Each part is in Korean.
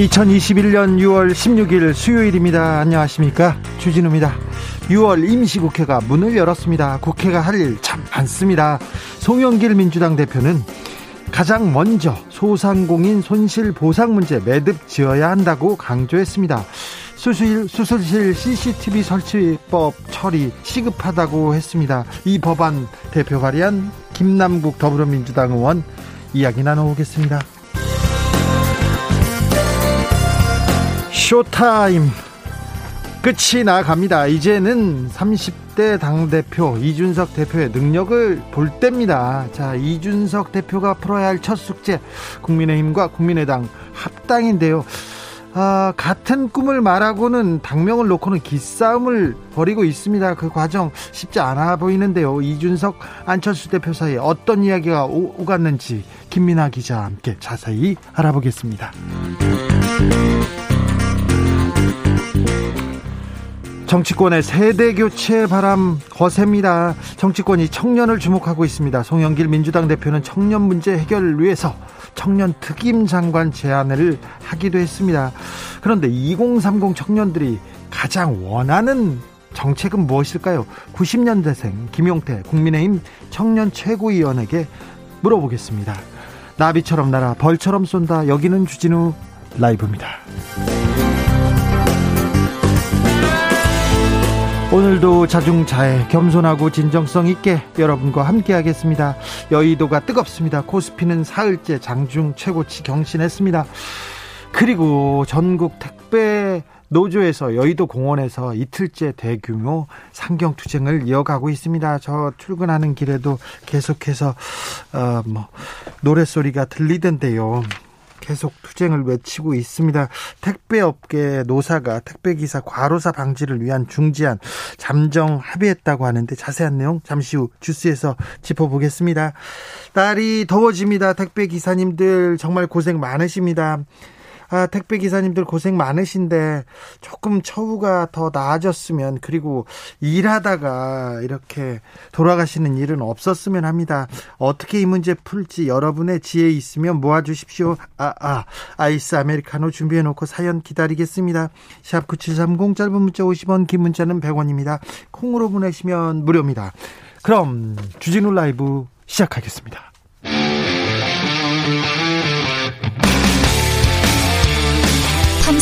(2021년 6월 16일) 수요일입니다. 안녕하십니까, 주진우입니다. 6월 임시국회가 문을 열었습니다. 국회가 할 일 참 많습니다. 송영길 민주당 대표는 가장 먼저 소상공인 손실보상 문제 매듭 지어야 한다고 강조했습니다. 수술실 CCTV 설치법 처리 시급하다고 했습니다. 이 법안 대표 발의한 김남국 더불어민주당 의원 이야기 나눠보겠습니다. 쇼타임 끝이 나갑니다. 이제는 30대 당대표 이준석 대표의 능력을 볼 때입니다. 자, 이준석 대표가 풀어야 할 첫 숙제, 국민의힘과 국민의당 합당인데요. 같은 꿈을 말하고는 당명을 놓고는 기싸움을 벌이고 있습니다. 그 과정 쉽지 않아 보이는데요. 이준석, 안철수 대표 사이에 어떤 이야기가 오갔는지 김민아 기자와 함께 자세히 알아보겠습니다. 정치권의 세대교체 바람 거셉니다. 정치권이 청년을 주목하고 있습니다. 송영길 민주당 대표는 청년 문제 해결을 위해서 청년 특임 장관 제안을 하기도 했습니다. 그런데 2030 청년들이 가장 원하는 정책은 무엇일까요? 90년대생 김용태 국민의힘 청년 최고위원에게 물어보겠습니다. 나비처럼 날아 벌처럼 쏜다. 여기는 주진우 라이브입니다. 오늘도 자중자애, 겸손하고 진정성 있게 여러분과 함께하겠습니다. 여의도가 뜨겁습니다. 코스피는 사흘째 장중 최고치 경신했습니다. 그리고 전국 택배 노조에서 여의도 공원에서 이틀째 대규모 상경 투쟁을 이어가고 있습니다. 저 출근하는 길에도 계속해서 노랫소리가 들리던데요. 계속 투쟁을 외치고 있습니다. 택배업계 노사가 택배기사 과로사 방지를 위한 중지안 잠정 합의했다고 하는데 자세한 내용 잠시 후 주스에서 짚어보겠습니다. 날이 더워집니다. 택배기사님들 정말 고생 많으십니다. 택배기사님들 고생 많으신데 조금 처우가 더 나아졌으면, 그리고 일하다가 이렇게 돌아가시는 일은 없었으면 합니다. 어떻게 이 문제 풀지 여러분의 지혜 있으면 모아주십시오. 아이스 아메리카노 준비해놓고 사연 기다리겠습니다. 샵 9730, 짧은 문자 50원, 긴 문자는 100원입니다. 콩으로 보내시면 무료입니다. 그럼 주진우 라이브 시작하겠습니다.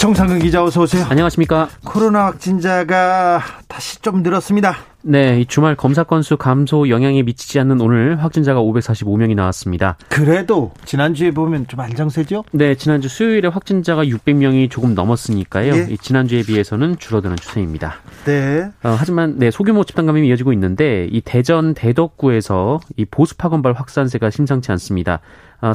정상근 기자 어서 오세요. 안녕하십니까. 코로나 확진자가 다시 좀 늘었습니다. 네, 이 주말 검사 건수 감소 영향이 미치지 않는 오늘 확진자가 545명이 나왔습니다. 그래도 지난주에 보면 좀 안정세죠? 네, 지난주 수요일에 확진자가 600명이 조금 넘었으니까요. 예? 지난주에 비해서는 줄어드는 추세입니다. 네. 하지만 네, 소규모 집단 감염이 이어지고 있는데 이 대전 대덕구에서 이 보습학원발 확산세가 심상치 않습니다.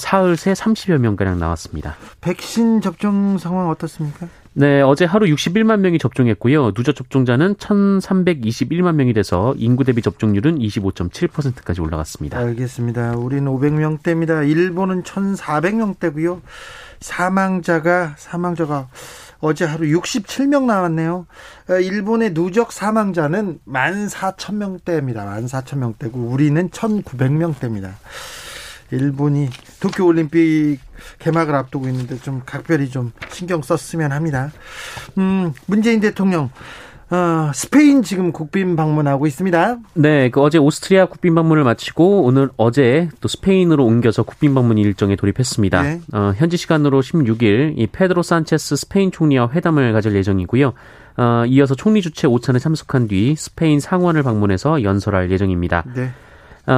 사흘 새 30여 명가량 나왔습니다. 백신 접종 상황 어떻습니까? 네, 어제 하루 61만 명이 접종했고요. 누적 접종자는 1,321만 명이 돼서 인구 대비 접종률은 25.7%까지 올라갔습니다. 알겠습니다. 우리는 500명대입니다. 일본은 1,400명대고요. 사망자가 어제 하루 67명 나왔네요. 일본의 누적 사망자는 14,000명대입니다. 14,000명대고 우리는 1,900명대입니다. 일본이 도쿄올림픽 개막을 앞두고 있는데 좀 각별히 좀 신경 썼으면 합니다. 문재인 대통령 스페인 지금 국빈 방문하고 있습니다. 네, 그 어제 오스트리아 국빈 방문을 마치고 오늘 어제 또 스페인으로 옮겨서 국빈 방문 일정에 돌입했습니다. 네. 현지 시간으로 16일 이 페드로 산체스 스페인 총리와 회담을 가질 예정이고요. 이어서 총리 주최 오찬에 참석한 뒤 스페인 상원을 방문해서 연설할 예정입니다. 네.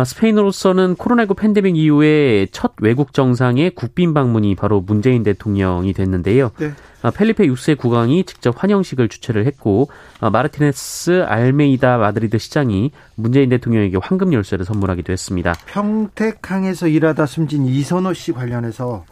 스페인으로서는 코로나19 팬데믹 이후에 첫 외국 정상의 국빈 방문이 바로 문재인 대통령이 됐는데요. 네. 펠리페 6세 국왕이 직접 환영식을 주최를 했고 마르티네스 알메이다 마드리드 시장이 문재인 대통령에게 황금 열쇠를 선물하기도 했습니다. 평택항에서 일하다 숨진 이선호 씨 관련해서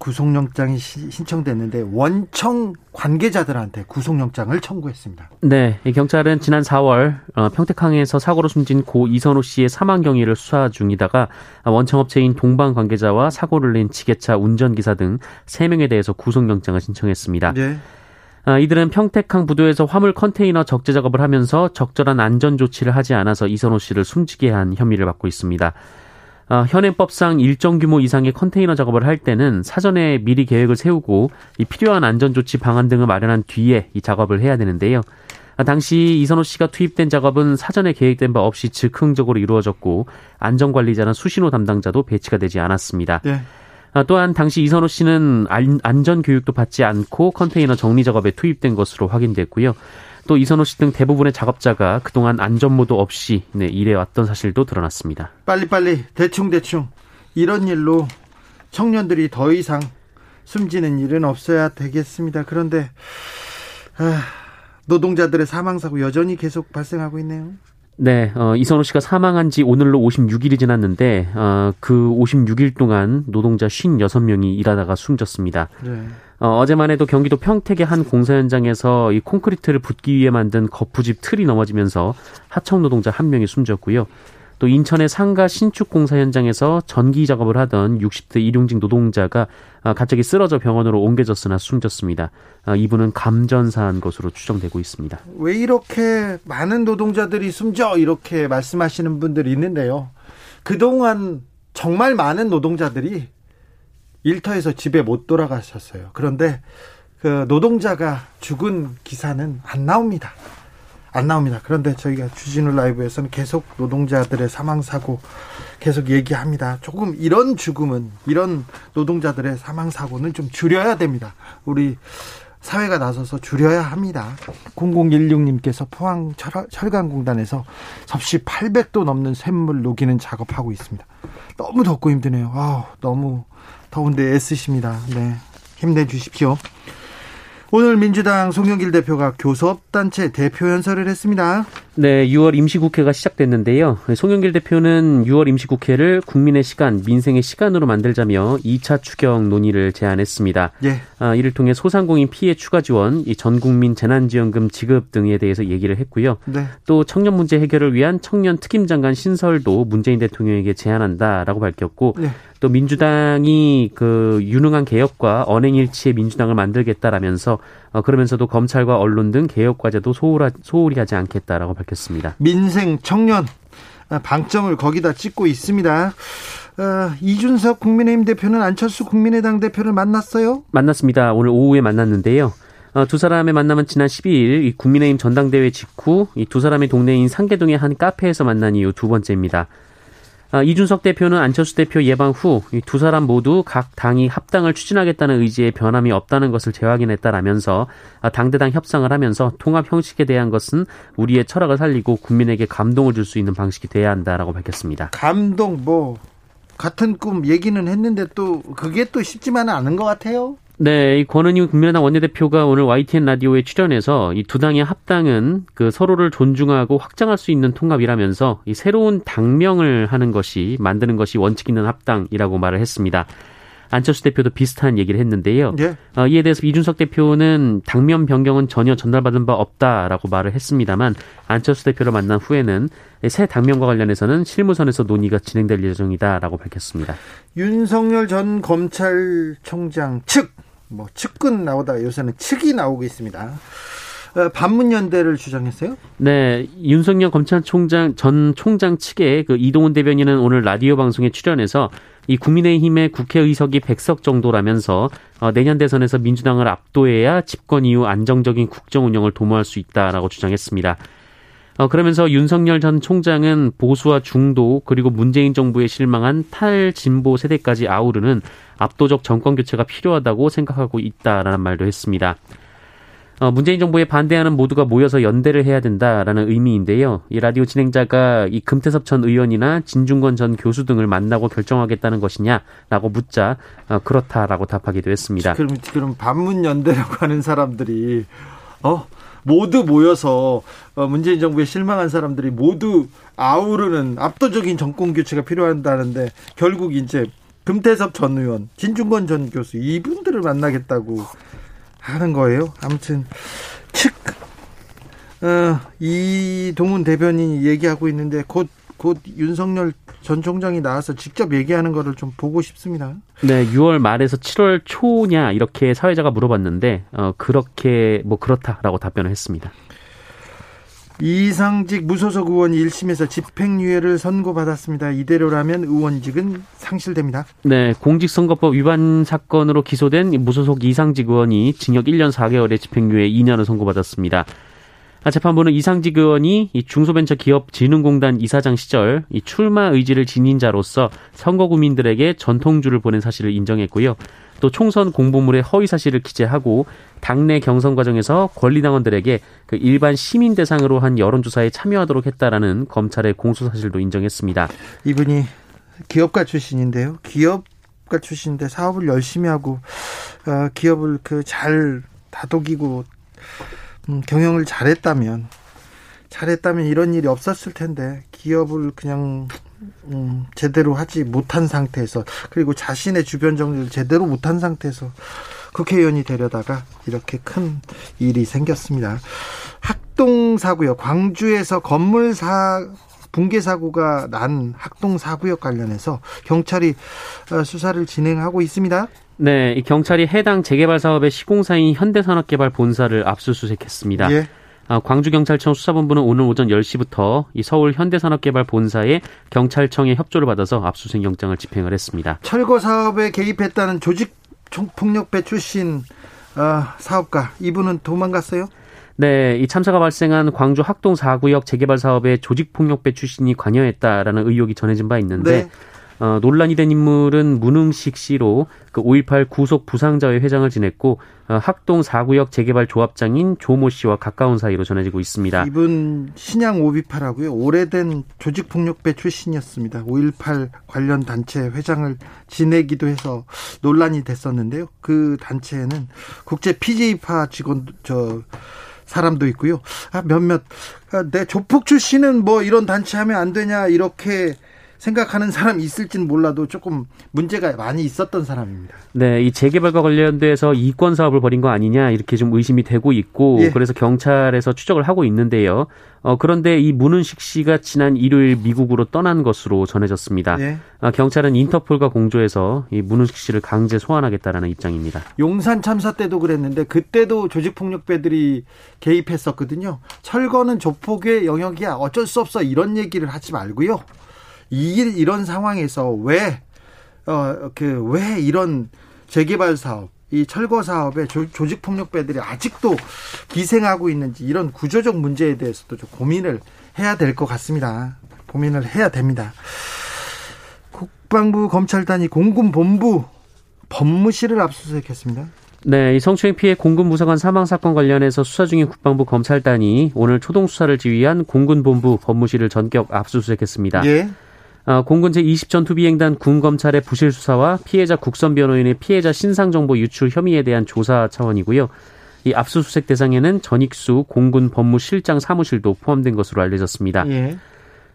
구속영장이 신청됐는데 원청 관계자들한테 구속영장을 청구했습니다. 네, 경찰은 지난 4월 평택항에서 사고로 숨진 고 이선호 씨의 사망 경위를 수사 중이다가 원청업체인 동방 관계자와 사고를 낸 지게차 운전기사 등 3명에 대해서 구속영장을 신청했습니다. 네. 이들은 평택항 부두에서 화물 컨테이너 적재 작업을 하면서 적절한 안전 조치를 하지 않아서 이선호 씨를 숨지게 한 혐의를 받고 있습니다. 현행법상 일정 규모 이상의 컨테이너 작업을 할 때는 사전에 미리 계획을 세우고 이 필요한 안전조치 방안 등을 마련한 뒤에 이 작업을 해야 되는데요. 당시 이선호 씨가 투입된 작업은 사전에 계획된 바 없이 즉흥적으로 이루어졌고 안전관리자나 수신호 담당자도 배치가 되지 않았습니다. 네. 또한 당시 이선호 씨는 안전교육도 받지 않고 컨테이너 정리 작업에 투입된 것으로 확인됐고요. 또 이선호 씨 등 대부분의 작업자가 그동안 안전모드 없이 일해왔던 사실도 드러났습니다. 빨리빨리 대충 이런 일로 청년들이 더 이상 숨지는 일은 없어야 되겠습니다. 그런데 노동자들의 사망사고 여전히 계속 발생하고 있네요. 네, 이선호 씨가 사망한 지 오늘로 56일이 지났는데 그 56일 동안 노동자 56명이 일하다가 숨졌습니다. 네. 어제만 해도 경기도 평택의 한 공사 현장에서 이 콘크리트를 붓기 위해 만든 거푸집 틀이 넘어지면서 하청 노동자 1명이 숨졌고요. 또 인천의 상가 신축 공사 현장에서 전기 작업을 하던 60대 일용직 노동자가 갑자기 쓰러져 병원으로 옮겨졌으나 숨졌습니다. 이분은 감전사한 것으로 추정되고 있습니다. 왜 이렇게 많은 노동자들이 숨져? 이렇게 말씀하시는 분들이 있는데요. 그동안 정말 많은 노동자들이 일터에서 집에 못 돌아가셨어요. 그런데 그 노동자가 죽은 기사는 안 나옵니다. 그런데 저희가 주진우 라이브에서는 계속 노동자들의 사망사고 계속 얘기합니다. 조금 이런 죽음은, 이런 노동자들의 사망사고는 좀 줄여야 됩니다. 우리 사회가 나서서 줄여야 합니다. 0016님께서 포항 철강공단에서 섭씨 800도 넘는 샘물 녹이는 작업하고 있습니다. 너무 덥고 힘드네요. 너무 더운데 애쓰십니다. 네, 힘내주십시오. 오늘 민주당 송영길 대표가 교섭단체 대표 연설을 했습니다. 네, 6월 임시국회가 시작됐는데요. 송영길 대표는 6월 임시국회를 국민의 시간, 민생의 시간으로 만들자며 2차 추경 논의를 제안했습니다. 예. 이를 통해 소상공인 피해 추가 지원, 이 전국민 재난지원금 지급 등에 대해서 얘기를 했고요. 네. 또 청년 문제 해결을 위한 청년 특임장관 신설도 문재인 대통령에게 제안한다라고 밝혔고, 네. 또 민주당이 그 유능한 개혁과 언행일치의 민주당을 만들겠다라면서 그러면서도 검찰과 언론 등 개혁 과제도 소홀히 하지 않겠다라고 밝혔습니다. 민생, 청년 방점을 거기다 찍고 있습니다. 이준석 국민의힘 대표는 안철수 국민의당 대표를 만났어요? 만났습니다. 오늘 오후에 만났는데요. 두 사람의 만남은 지난 12일 국민의힘 전당대회 직후 이 두 사람이 동네인 상계동의 한 카페에서 만난 이후 두 번째입니다. 이준석 대표는 안철수 대표 예방 후 두 사람 모두 각 당이 합당을 추진하겠다는 의지에 변함이 없다는 것을 재확인했다라면서 당대당 협상을 하면서 통합 형식에 대한 것은 우리의 철학을 살리고 국민에게 감동을 줄 수 있는 방식이 돼야 한다라고 밝혔습니다. 감동 같은 꿈 얘기는 했는데 또 그게 또 쉽지만은 않은 것 같아요. 네, 이 권은희 국민의당 원내대표가 오늘 YTN 라디오에 출연해서 이 두 당의 합당은 그 서로를 존중하고 확장할 수 있는 통합이라면서 이 새로운 당명을 하는 것이 만드는 것이 원칙 있는 합당이라고 말을 했습니다. 안철수 대표도 비슷한 얘기를 했는데요. 예. 이에 대해서 이준석 대표는 당면 변경은 전혀 전달받은 바 없다라고 말을 했습니다만 안철수 대표를 만난 후에는 새 당면과 관련해서는 실무선에서 논의가 진행될 예정이다라고 밝혔습니다. 윤석열 전 검찰총장 측근 나오다가 요새는 측이 나오고 있습니다. 반문연대를 주장했어요? 네, 윤석열 검찰총장 전 총장 측의 그 이동훈 대변인은 오늘 라디오 방송에 출연해서 이 국민의힘의 국회의석이 100석 정도라면서 내년 대선에서 민주당을 압도해야 집권 이후 안정적인 국정 운영을 도모할 수 있다라고 주장했습니다. 그러면서 윤석열 전 총장은 보수와 중도 그리고 문재인 정부에 실망한 탈진보 세대까지 아우르는 압도적 정권교체가 필요하다고 생각하고 있다라는 말도 했습니다. 문재인 정부에 반대하는 모두가 모여서 연대를 해야 된다라는 의미인데요. 이 라디오 진행자가 이 금태섭 전 의원이나 진중권 전 교수 등을 만나고 결정하겠다는 것이냐라고 묻자 그렇다라고 답하기도 했습니다. 그럼 반문연대라고 하는 사람들이 모두 모여서 문재인 정부에 실망한 사람들이 모두 아우르는 압도적인 정권 교체가 필요한다는데 결국 이제 금태섭 전 의원, 진중권 전 교수 이분들을 만나겠다고 하는 거예요. 아무튼 이동훈 대변인이 얘기하고 있는데 곧 윤석열 전 총장이 나와서 직접 얘기하는 거를 좀 보고 싶습니다. 네, 6월 말에서 7월 초냐 이렇게 사회자가 물어봤는데 그렇게 그렇다라고 답변을 했습니다. 이상직 무소속 의원이 1심에서 집행유예를 선고받았습니다. 이대로라면 의원직은 상실됩니다. 네, 공직선거법 위반 사건으로 기소된 무소속 이상직 의원이 징역 1년 4개월에 집행유예 2년을 선고받았습니다. 재판부는 이상직 의원이 중소벤처기업진흥공단 이사장 시절 출마 의지를 지닌 자로서 선거구민들에게 전통주를 보낸 사실을 인정했고요. 또 총선 공보물에 허위 사실을 기재하고 당내 경선 과정에서 권리당원들에게 일반 시민 대상으로 한 여론조사에 참여하도록 했다라는 검찰의 공소 사실도 인정했습니다. 이분이 기업가 출신인데요. 기업가 출신인데 사업을 열심히 하고 기업을 잘 다독이고 경영을 잘했다면 이런 일이 없었을 텐데 기업을 그냥 제대로 하지 못한 상태에서 그리고 자신의 주변 정리를 제대로 못한 상태에서 국회의원이 되려다가 이렇게 큰 일이 생겼습니다. 학동사고요. 광주에서 붕괴 사고가 난 학동사고역 관련해서 경찰이 수사를 진행하고 있습니다. 네, 이 경찰이 해당 재개발 사업의 시공사인 현대산업개발 본사를 압수수색했습니다. 예. 광주경찰청 수사본부는 오늘 오전 10시부터 이 서울 현대산업개발 본사에 경찰청의 협조를 받아서 압수수색 영장을 집행을 했습니다. 철거 사업에 개입했다는 조직폭력배 출신 사업가, 이분은 도망갔어요? 네, 이 참사가 발생한 광주 학동 4구역 재개발 사업에 조직폭력배 출신이 관여했다라는 의혹이 전해진 바 있는데 네. 논란이 된 인물은 문흥식 씨로 5.18 구속 부상자회 회장을 지냈고 학동 4구역 재개발 조합장인 조모 씨와 가까운 사이로 전해지고 있습니다. 이분 신양 528하고요. 오래된 조직폭력배 출신이었습니다. 5.18 관련 단체 회장을 지내기도 해서 논란이 됐었는데요. 그 단체에는 국제 PJ파 직원 사람도 있고요. 내 조폭 출신은 이런 단체 하면 안 되냐 이렇게 생각하는 사람이 있을진 몰라도 조금 문제가 많이 있었던 사람입니다. 네, 이 재개발과 관련돼서 이권 사업을 벌인 거 아니냐 이렇게 좀 의심이 되고 있고 예. 그래서 경찰에서 추적을 하고 있는데요. 그런데 이 문은식 씨가 지난 일요일 미국으로 떠난 것으로 전해졌습니다. 예. 경찰은 인터폴과 공조해서 이 문은식 씨를 강제 소환하겠다라는 입장입니다. 용산 참사 때도 그랬는데 그때도 조직폭력배들이 개입했었거든요. 철거는 조폭의 영역이야. 어쩔 수 없어. 이런 얘기를 하지 말고요. 이런 상황에서 왜 이런 재개발 사업, 이 철거 사업에 조직폭력배들이 아직도 기생하고 있는지 이런 구조적 문제에 대해서도 좀 고민을 해야 될 것 같습니다. 고민을 해야 됩니다. 국방부 검찰단이 공군본부 법무실을 압수수색했습니다. 네, 이 성추행 피해 공군 무사관 사망 사건 관련해서 수사 중인 국방부 검찰단이 오늘 초동 수사를 지휘한 공군본부 법무실을 전격 압수수색했습니다. 예. 공군 제20전투비행단 군검찰의 부실수사와 피해자 국선변호인의 피해자 신상정보 유출 혐의에 대한 조사 차원이고요. 이 압수수색 대상에는 전익수 공군 법무실장 사무실도 포함된 것으로 알려졌습니다. 예.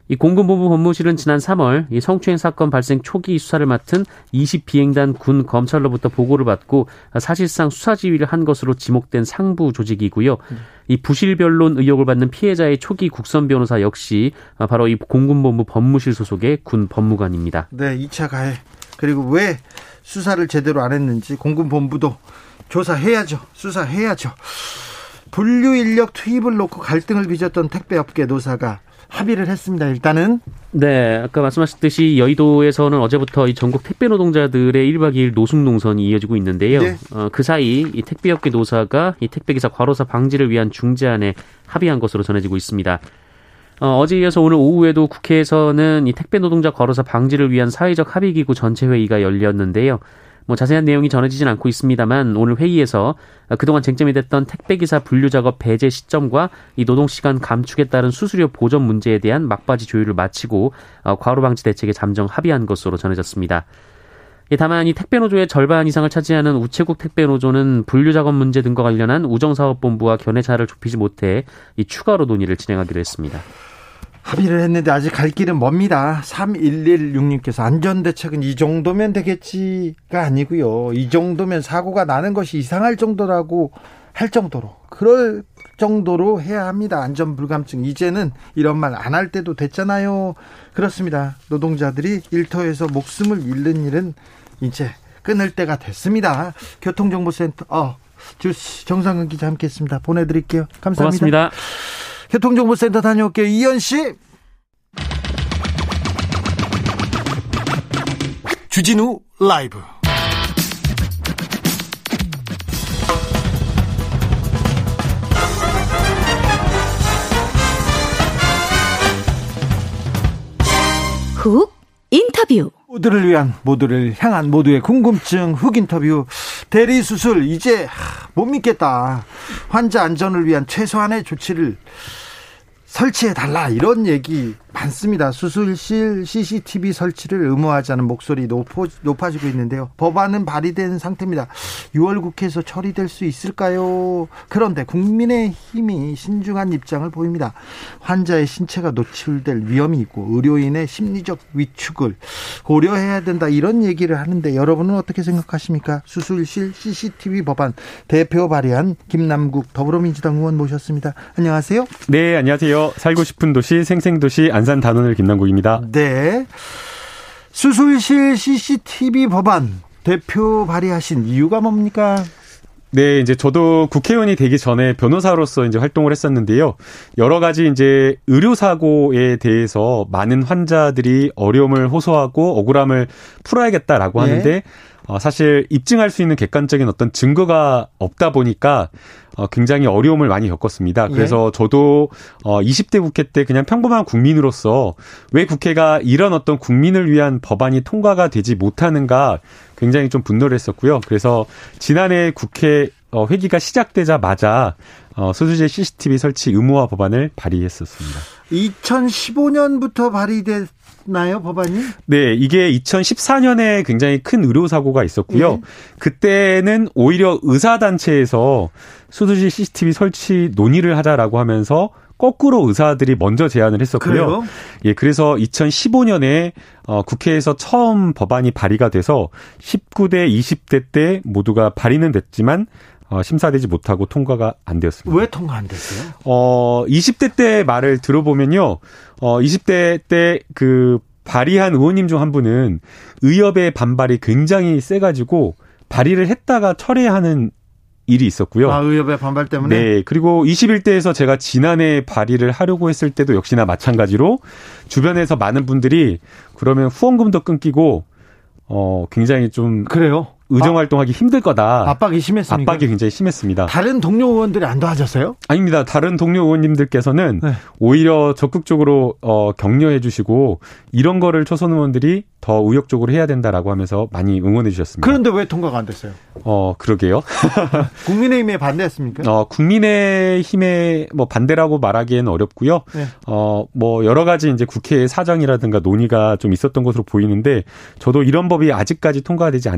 이 공군본부 법무실은 지난 3월 이 성추행 사건 발생 초기 수사를 맡은 20비행단 군 검찰로부터 보고를 받고 사실상 수사 지휘를 한 것으로 지목된 상부 조직이고요. 이 부실변론 의혹을 받는 피해자의 초기 국선 변호사 역시 바로 이 공군본부 법무실 소속의 군 법무관입니다. 네, 2차 가해. 그리고 왜 수사를 제대로 안 했는지 공군본부도 조사해야죠. 수사해야죠. 분류 인력 투입을 놓고 갈등을 빚었던 택배업계 노사가 합의를 했습니다. 일단은. 네, 아까 말씀하셨듯이 여의도에서는 어제부터 이 전국 택배 노동자들의 1박 2일 노숙농선이 이어지고 있는데요. 네. 그 사이 이 택배업계 노사가 이 택배기사 과로사 방지를 위한 중재안에 합의한 것으로 전해지고 있습니다. 어제 이어서 오늘 오후에도 국회에서는 이 택배 노동자 과로사 방지를 위한 사회적 합의기구 전체 회의가 열렸는데요. 뭐 자세한 내용이 전해지진 않고 있습니다만 오늘 회의에서 그동안 쟁점이 됐던 택배기사 분류작업 배제 시점과 이 노동시간 감축에 따른 수수료 보전 문제에 대한 막바지 조율을 마치고 과로방지 대책에 잠정 합의한 것으로 전해졌습니다. 다만 이 택배노조의 절반 이상을 차지하는 우체국 택배노조는 분류작업 문제 등과 관련한 우정사업본부와 견해차를 좁히지 못해 이 추가로 논의를 진행하기로 했습니다. 합의를 했는데 아직 갈 길은 멉니다. 3116님께서 안전대책은 이 정도면 되겠지가 아니고요. 이 정도면 사고가 나는 것이 이상할 정도라고 할 정도로 그럴 정도로 해야 합니다. 안전불감증 이제는 이런 말 안 할 때도 됐잖아요. 그렇습니다. 노동자들이 일터에서 목숨을 잃는 일은 이제 끊을 때가 됐습니다. 교통정보센터 주스 정상근 기자 함께했습니다. 보내드릴게요. 감사합니다. 고맙습니다. 교통정보센터 다녀올게요. 이현 씨. 주진우 라이브. 훅 인터뷰. 모두를 위한, 모두를 향한, 모두의 궁금증 훅 인터뷰. 대리수술 이제 못 믿겠다. 환자 안전을 위한 최소한의 조치를 설치해달라, 이런 얘기 많습니다. 수술실 CCTV 설치를 의무화하자는 목소리 높아지고 있는데요. 법안은 발의된 상태입니다. 6월 국회에서 처리될 수 있을까요? 그런데 국민의힘이 신중한 입장을 보입니다. 환자의 신체가 노출될 위험이 있고 의료인의 심리적 위축을 고려해야 된다, 이런 얘기를 하는데 여러분은 어떻게 생각하십니까? 수술실 CCTV 법안 대표 발의한 김남국 더불어민주당 의원 모셨습니다. 안녕하세요. 네, 안녕하세요. 살고 싶은 도시 생생도시 안산 단원을 김남국입니다. 네. 수술실 CCTV 법안 대표 발의하신 이유가 뭡니까? 네, 이제 저도 국회의원이 되기 전에 변호사로서 이제 활동을 했었는데요. 여러 가지 이제 의료사고에 대해서 많은 환자들이 어려움을 호소하고 억울함을 풀어야겠다라고 하는데, 네, 사실 입증할 수 있는 객관적인 어떤 증거가 없다 보니까 굉장히 어려움을 많이 겪었습니다. 그래서 저도 20대 국회 때 그냥 평범한 국민으로서 왜 국회가 이런 어떤 국민을 위한 법안이 통과가 되지 못하는가 굉장히 좀 분노를 했었고요. 그래서 지난해 국회 회기가 시작되자마자 수술실 CCTV 설치 의무화 법안을 발의했었습니다. 2015년부터 발의됐 나요, 법안이? 네, 이게 2014년에 굉장히 큰 의료사고가 있었고요. 예. 그때는 오히려 의사단체에서 수술실 CCTV 설치 논의를 하자라고 하면서 거꾸로 의사들이 먼저 제안을 했었고요. 그래요? 예, 그래서 2015년에 국회에서 처음 법안이 발의가 돼서 19대, 20대 때 모두가 발의는 됐지만 심사되지 못하고 통과가 안 되었습니다. 왜 통과 안 됐어요? 20대 때 말을 들어보면요. 20대 때 그 발의한 의원님 중 한 분은 의협의 반발이 굉장히 세가지고 발의를 했다가 철회하는 일이 있었고요. 아, 의협의 반발 때문에? 네. 그리고 21대에서 제가 지난해 발의를 하려고 했을 때도 역시나 마찬가지로 주변에서 많은 분들이 그러면 후원금도 끊기고 굉장히 좀. 그래요? 의정활동하기 힘들 거다. 압박이 심했습니다. 압박이 굉장히 심했습니다. 다른 동료 의원들이 안 도와줬어요? 아닙니다. 다른 동료 의원님들께서는, 네, 오히려 적극적으로 격려해 주시고 이런 거를 초선 의원들이 더 의욕적으로 해야 된다라고 하면서 많이 응원해 주셨습니다. 그런데 왜 통과가 안 됐어요? 그러게요. 국민의힘에 반대했습니까? 국민의힘에 뭐 반대라고 말하기에는 어렵고요. 네. 뭐 여러 가지 이제 국회의 사정이라든가 논의가 좀 있었던 것으로 보이는데 저도 이런 법이 아직까지 통과되지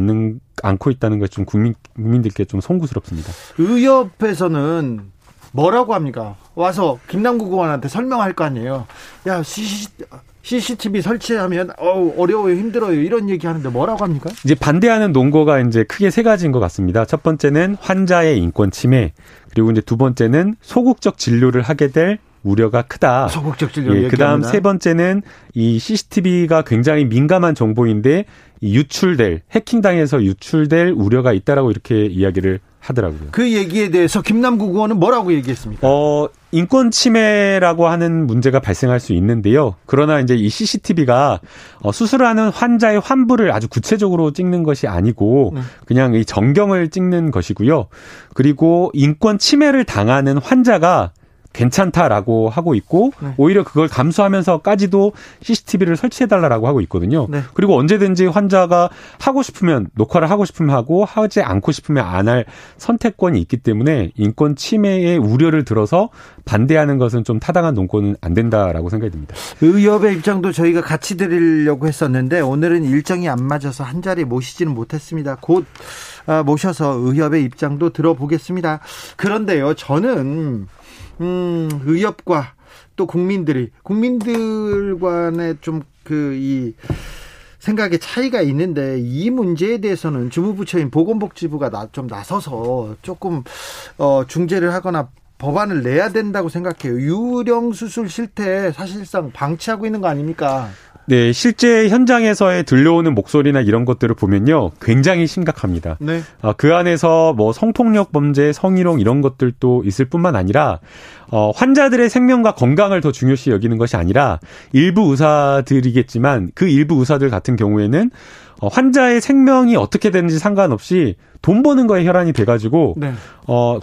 않고 있다는 것이 좀 국민들께 좀 송구스럽습니다. 의협에서는 뭐라고 합니까? 와서 김남국 의원한테 설명할 거 아니에요. 야, CCTV 설치하면 어려워요, 힘들어요, 이런 얘기하는데 뭐라고 합니까? 이제 반대하는 논거가 이제 크게 세 가지인 것 같습니다. 첫 번째는 환자의 인권 침해, 그리고 이제 두 번째는 소극적 진료를 하게 될 우려가 크다. 소극적 진료. 예, 그다음 세 번째는 이 CCTV가 굉장히 민감한 정보인데 유출될, 해킹당해서 유출될 우려가 있다라고 이렇게 이야기를 하더라고요. 그 얘기에 대해서 김남국 의원은 뭐라고 얘기했습니까? 인권 침해라고 하는 문제가 발생할 수 있는데요. 그러나 이제 이 CCTV가 수술하는 환자의 환부를 아주 구체적으로 찍는 것이 아니고 그냥 이 전경을 찍는 것이고요. 그리고 인권 침해를 당하는 환자가 괜찮다라고 하고 있고 네. 오히려 그걸 감수하면서까지도 CCTV를 설치해달라고 하고 있거든요. 네. 그리고 언제든지 환자가 하고 싶으면 녹화를 하고 싶으면 하고 하지 않고 싶으면 안 할 선택권이 있기 때문에 인권 침해의 우려를 들어서 반대하는 것은 좀 타당한 논거는 안 된다라고 생각이 듭니다. 의협의 입장도 저희가 같이 드리려고 했었는데 오늘은 일정이 안 맞아서 한 자리에 모시지는 못했습니다. 곧 모셔서 의협의 입장도 들어보겠습니다. 그런데요, 저는 의협과 또 국민들 간의 좀 이 생각의 차이가 있는데 이 문제에 대해서는 주무부처인 보건복지부가 좀 나서서 조금 중재를 하거나 법안을 내야 된다고 생각해요. 유령 수술 실태 사실상 방치하고 있는 거 아닙니까? 네, 실제 현장에서의 들려오는 목소리나 이런 것들을 보면요, 굉장히 심각합니다. 네. 그 안에서 뭐 성폭력 범죄, 성희롱 이런 것들도 있을 뿐만 아니라 환자들의 생명과 건강을 더 중요시 여기는 것이 아니라 일부 의사들이겠지만 그 일부 의사들 같은 경우에는 환자의 생명이 어떻게 되는지 상관없이 돈 버는 거에 혈안이 돼가지고 네.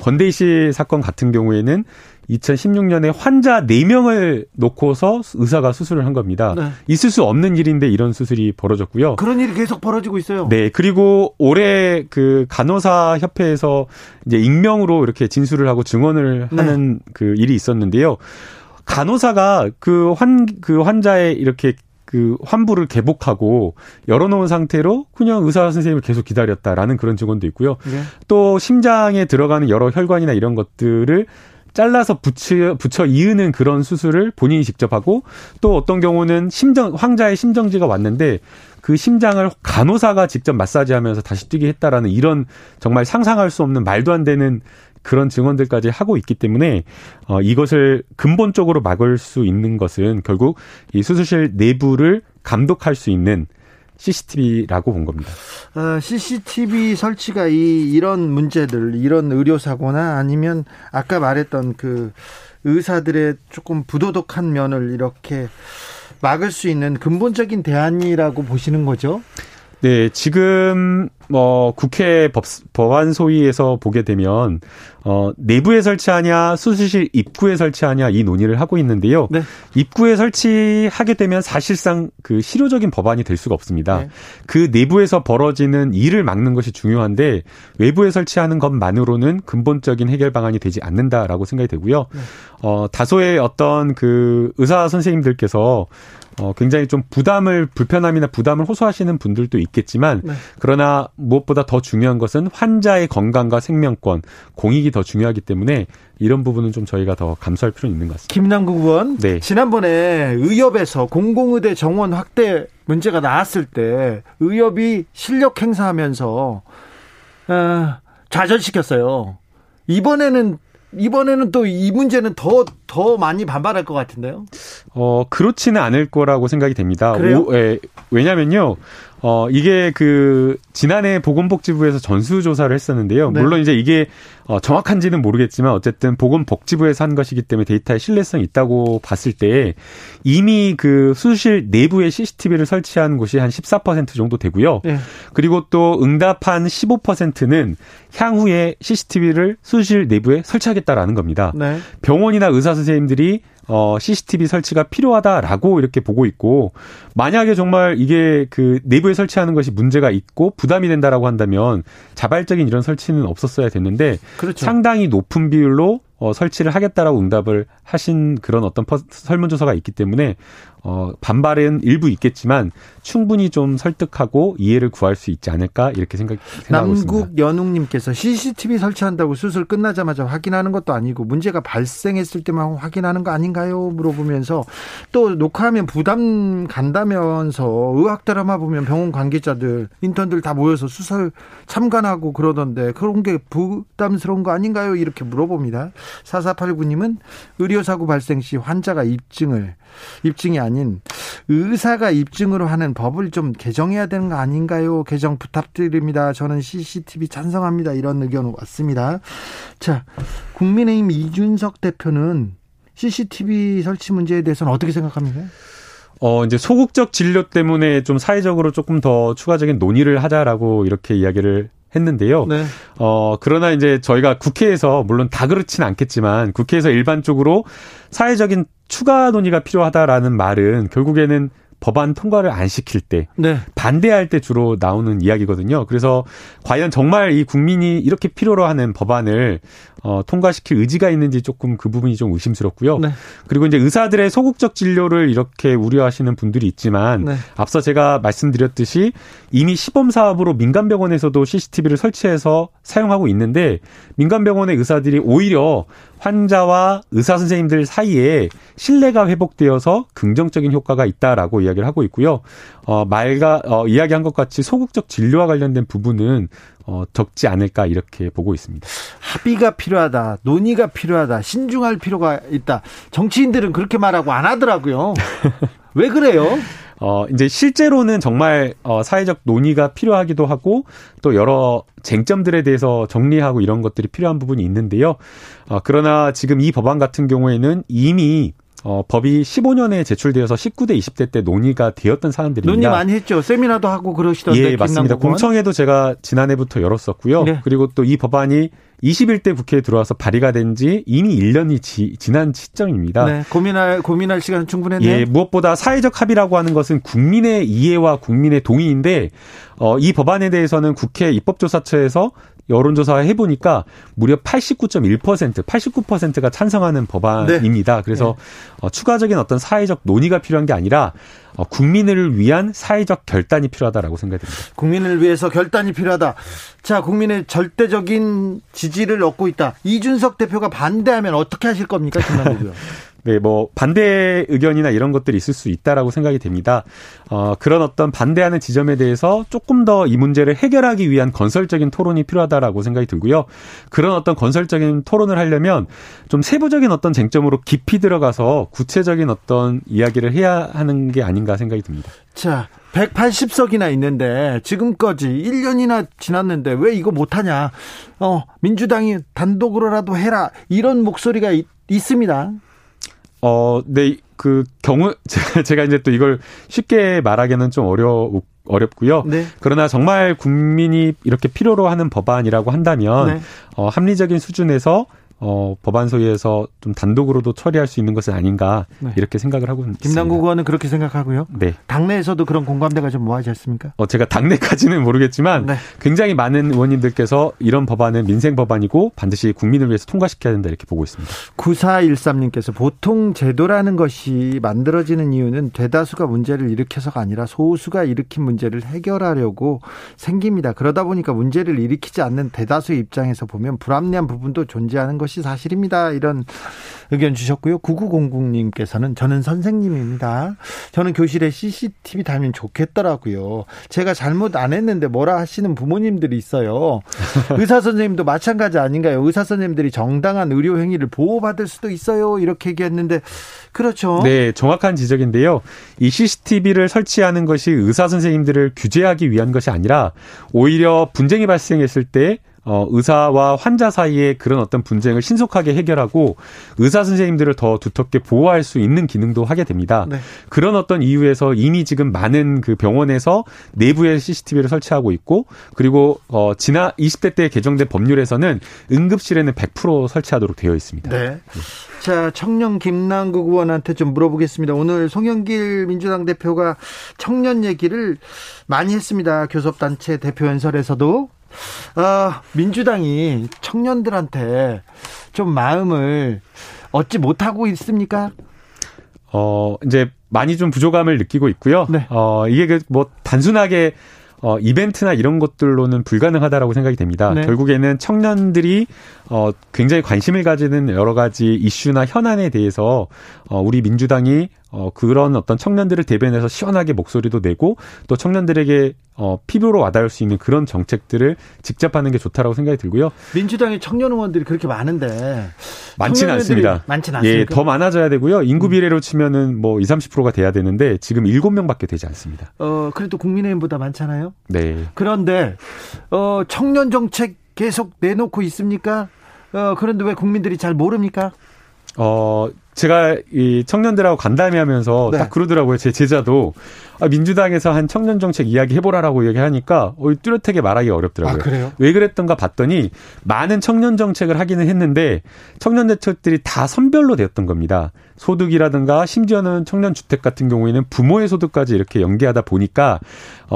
권대희 씨 사건 같은 경우에는 2016년에 환자 4명을 놓고서 의사가 수술을 한 겁니다. 네. 있을 수 없는 일인데 이런 수술이 벌어졌고요. 그런 일이 계속 벌어지고 있어요. 네. 그리고 올해 그 간호사 협회에서 이제 익명으로 이렇게 진술을 하고 증언을 하는 네. 그 일이 있었는데요. 간호사가 그 환자의 이렇게 그 환부를 개복하고 열어놓은 상태로 그냥 의사 선생님을 계속 기다렸다라는 그런 증언도 있고요. 네. 또 심장에 들어가는 여러 혈관이나 이런 것들을 잘라서 붙여 이으는 그런 수술을 본인이 직접 하고 또 어떤 경우는 환자의 심정지가 왔는데 그 심장을 간호사가 직접 마사지하면서 다시 뛰게 했다라는 이런 정말 상상할 수 없는 말도 안 되는 그런 증언들까지 하고 있기 때문에 이것을 근본적으로 막을 수 있는 것은 결국 이 수술실 내부를 감독할 수 있는 CCTV라고 본 겁니다. CCTV 설치가 이런 문제들, 이런 의료사고나 아니면 아까 말했던 그 의사들의 조금 부도덕한 면을 이렇게 막을 수 있는 근본적인 대안이라고 보시는 거죠? 네, 지금 국회 법안 소위에서 보게 되면 내부에 설치하냐 수술실 입구에 설치하냐 이 논의를 하고 있는데요. 네. 입구에 설치하게 되면 사실상 그 실효적인 법안이 될 수가 없습니다. 네. 그 내부에서 벌어지는 일을 막는 것이 중요한데 외부에 설치하는 것만으로는 근본적인 해결 방안이 되지 않는다라고 생각이 되고요. 네. 다소의 어떤 그 의사 선생님들께서 굉장히 좀 불편함이나 부담을 호소하시는 분들도 있겠지만 네. 그러나 무엇보다 더 중요한 것은 환자의 건강과 생명권, 공익이 더 중요하기 때문에 이런 부분은 좀 저희가 더 감수할 필요는 있는 것 같습니다. 김남국 의원, 네. 지난번에 의협에서 공공의대 정원 확대 문제가 나왔을 때 의협이 실력 행사하면서 좌절시켰어요. 이번에는 또 이 문제는 더 많이 반발할 것 같은데요? 그렇지는 않을 거라고 생각이 됩니다. 그래요? 왜냐면요. 이게 지난해 보건복지부에서 전수조사를 했었는데요. 네. 물론 이제 이게 정확한지는 모르겠지만 어쨌든 보건복지부에서 한 것이기 때문에 데이터의 신뢰성이 있다고 봤을 때 이미 그 수술실 내부에 CCTV를 설치한 곳이 한 14% 정도 되고요. 네. 그리고 또 응답한 15%는 향후에 CCTV를 수술실 내부에 설치하겠다라는 겁니다. 네. 병원이나 의사선생님들이 CCTV 설치가 필요하다라고 이렇게 보고 있고 만약에 정말 이게 그 내부에 설치하는 것이 문제가 있고 부담이 된다라고 한다면 자발적인 이런 설치는 없었어야 됐는데 그렇죠. 상당히 높은 비율로 설치를 하겠다라고 응답을 하신 그런 어떤 설문조사가 있기 때문에 반발은 일부 있겠지만 충분히 좀 설득하고 이해를 구할 수 있지 않을까 이렇게 생각하고 있습니다. 남국연웅님께서 CCTV 설치한다고 수술 끝나자마자 확인하는 것도 아니고 문제가 발생했을 때만 확인하는 거 아닌가요? 물어보면서 또 녹화하면 부담 간다면서 의학 드라마 보면 병원 관계자들 인턴들 다 모여서 수술 참관하고 그러던데 그런 게 부담스러운 거 아닌가요? 이렇게 물어봅니다. 4489님은 의료사고 발생 시 환자가 입증이 아니라 아닌 의사가 입증으로 하는 법을 좀 개정해야 되는 거 아닌가요? 개정 부탁드립니다. 저는 CCTV 찬성합니다. 이런 의견 왔습니다. 자, 국민의힘 이준석 대표는 CCTV 설치 문제에 대해서는 어떻게 생각합니까? 이제 소극적 진료 때문에 좀 사회적으로 조금 더 추가적인 논의를 하자라고 이렇게 이야기를 했는데요. 네. 그러나 이제 저희가 국회에서 물론 다 그렇진 않겠지만 국회에서 일반적으로 사회적인 추가 논의가 필요하다라는 말은 결국에는 법안 통과를 안 시킬 때, 네, 반대할 때 주로 나오는 이야기거든요. 그래서 과연 정말 이 국민이 이렇게 필요로 하는 법안을 통과시킬 의지가 있는지 조금 그 부분이 좀 의심스럽고요. 네. 그리고 이제 의사들의 소극적 진료를 이렇게 우려하시는 분들이 있지만, 네, 앞서 제가 말씀드렸듯이 이미 시범사업으로 민간병원에서도 CCTV를 설치해서 사용하고 있는데 민간병원의 의사들이 오히려 환자와 의사선생님들 사이에 신뢰가 회복되어서 긍정적인 효과가 있다라고 이야기를 하고 있고요. 이야기한 것 같이 소극적 진료와 관련된 부분은 적지 않을까 이렇게 보고 있습니다. 합의가 필요하다. 논의가 필요하다. 신중할 필요가 있다. 정치인들은 그렇게 말하고 안 하더라고요. 왜 그래요? 이제 실제로는 정말 사회적 논의가 필요하기도 하고 또 여러 쟁점들에 대해서 정리하고 이런 것들이 필요한 부분이 있는데요. 그러나 지금 이 법안 같은 경우에는 이미 법이 15년에 제출되어서 19대, 20대 때 논의가 되었던 사안들입니다. 논의 많이 했죠. 세미나도 하고 그러시던데. 예, 맞습니다. 공청회도 제가 지난해부터 열었었고요. 네. 그리고 또 이 법안이 21대 국회에 들어와서 발의가 된 지 이미 1년이 지난 시점입니다. 네, 고민할 시간은 충분했네요. 예, 무엇보다 사회적 합의라고 하는 것은 국민의 이해와 국민의 동의인데 이 법안에 대해서는 국회 입법조사처에서 여론조사 해보니까 무려 89.1%, 89%가 찬성하는 법안입니다. 네. 그래서 추가적인 어떤 사회적 논의가 필요한 게 아니라 국민을 위한 사회적 결단이 필요하다라고 생각됩니다. 국민을 위해서 결단이 필요하다. 자, 국민의 절대적인 지지를 얻고 있다. 이준석 대표가 반대하면 어떻게 하실 겁니까? 김남국이요. 네, 반대 의견이나 이런 것들이 있을 수 있다라고 생각이 됩니다. 그런 어떤 반대하는 지점에 대해서 조금 더 이 문제를 해결하기 위한 건설적인 토론이 필요하다라고 생각이 들고요. 그런 어떤 건설적인 토론을 하려면 좀 세부적인 어떤 쟁점으로 깊이 들어가서 구체적인 어떤 이야기를 해야 하는 게 아닌가 생각이 듭니다. 자, 180석이나 있는데 지금까지 1년이나 지났는데 왜 이거 못하냐. 민주당이 단독으로라도 해라. 이런 목소리가 있습니다. 네, 제가 이제 또 이걸 쉽게 말하기는 좀 어렵고요. 네. 그러나 정말 국민이 이렇게 필요로 하는 법안이라고 한다면, 네, 합리적인 수준에서 법안 소위에서 좀 단독으로도 처리할 수 있는 것은 아닌가, 네, 이렇게 생각을 하고 있습니다. 김남국 의원은 그렇게 생각하고요. 네. 당내에서도 그런 공감대가 좀 모아지지 않습니까? 제가 당내까지는 모르겠지만, 네, 굉장히 많은 의원님들께서 이런 법안은 민생 법안이고 반드시 국민을 위해서 통과시켜야 된다 이렇게 보고 있습니다. 9413님께서 보통 제도라는 것이 만들어지는 이유는 대다수가 문제를 일으켜서가 아니라 소수가 일으킨 문제를 해결하려고 생깁니다. 그러다 보니까 문제를 일으키지 않는 대다수의 입장에서 보면 불합리한 부분도 존재하는 것이 사실입니다. 이런 의견 주셨고요. 9900님께서는 저는 선생님입니다. 저는 교실에 CCTV 달면 좋겠더라고요. 제가 잘못 안 했는데 뭐라 하시는 부모님들이 있어요. 의사선생님도 마찬가지 아닌가요? 의사선생님들이 정당한 의료 행위를 보호받을 수도 있어요. 이렇게 얘기했는데 그렇죠. 네, 정확한 지적인데요. 이 CCTV를 설치하는 것이 의사선생님들을 규제하기 위한 것이 아니라 오히려 분쟁이 발생했을 때 의사와 환자 사이에 그런 어떤 분쟁을 신속하게 해결하고 의사 선생님들을 더 두텁게 보호할 수 있는 기능도 하게 됩니다. 네. 그런 어떤 이유에서 이미 지금 많은 그 병원에서 내부에 CCTV를 설치하고 있고 그리고 지난 20대 때 개정된 법률에서는 응급실에는 100% 설치하도록 되어 있습니다. 네. 자, 청년 김남국 의원한테 좀 물어보겠습니다. 오늘 송영길 민주당 대표가 청년 얘기를 많이 했습니다. 교섭단체 대표 연설에서도. 민주당이 청년들한테 좀 마음을 얻지 못하고 있습니까? 이제 많이 좀 부족함을 느끼고 있고요. 네. 이게 단순하게 이벤트나 이런 것들로는 불가능하다라고 생각이 됩니다. 네. 결국에는 청년들이 굉장히 관심을 가지는 여러 가지 이슈나 현안에 대해서 우리 민주당이 그런 어떤 청년들을 대변해서 시원하게 목소리도 내고 또 청년들에게 피부로 와닿을 수 있는 그런 정책들을 직접 하는 게 좋다라고 생각이 들고요. 민주당의 청년 의원들이 그렇게 많은데. 많지는 않습니다. 많지는 않습니다. 예, 더 많아져야 되고요. 인구 비례로 치면은 뭐 20-30%가 돼야 되는데 지금 7명밖에 되지 않습니다. 그래도 국민의힘보다 많잖아요. 네. 그런데 청년 정책 계속 내놓고 있습니까? 그런데 왜 국민들이 잘 모릅니까? 제가 이 청년들하고 간담회하면서 네. 딱 그러더라고요. 제 제자도 민주당에서 한 청년 정책 이야기 해보라라고 얘기하니까 뚜렷하게 말하기 어렵더라고요. 아, 그래요? 왜 그랬던가 봤더니 많은 청년 정책을 하기는 했는데 청년 대책들이 다 선별로 되었던 겁니다. 소득이라든가 심지어는 청년 주택 같은 경우에는 부모의 소득까지 이렇게 연계하다 보니까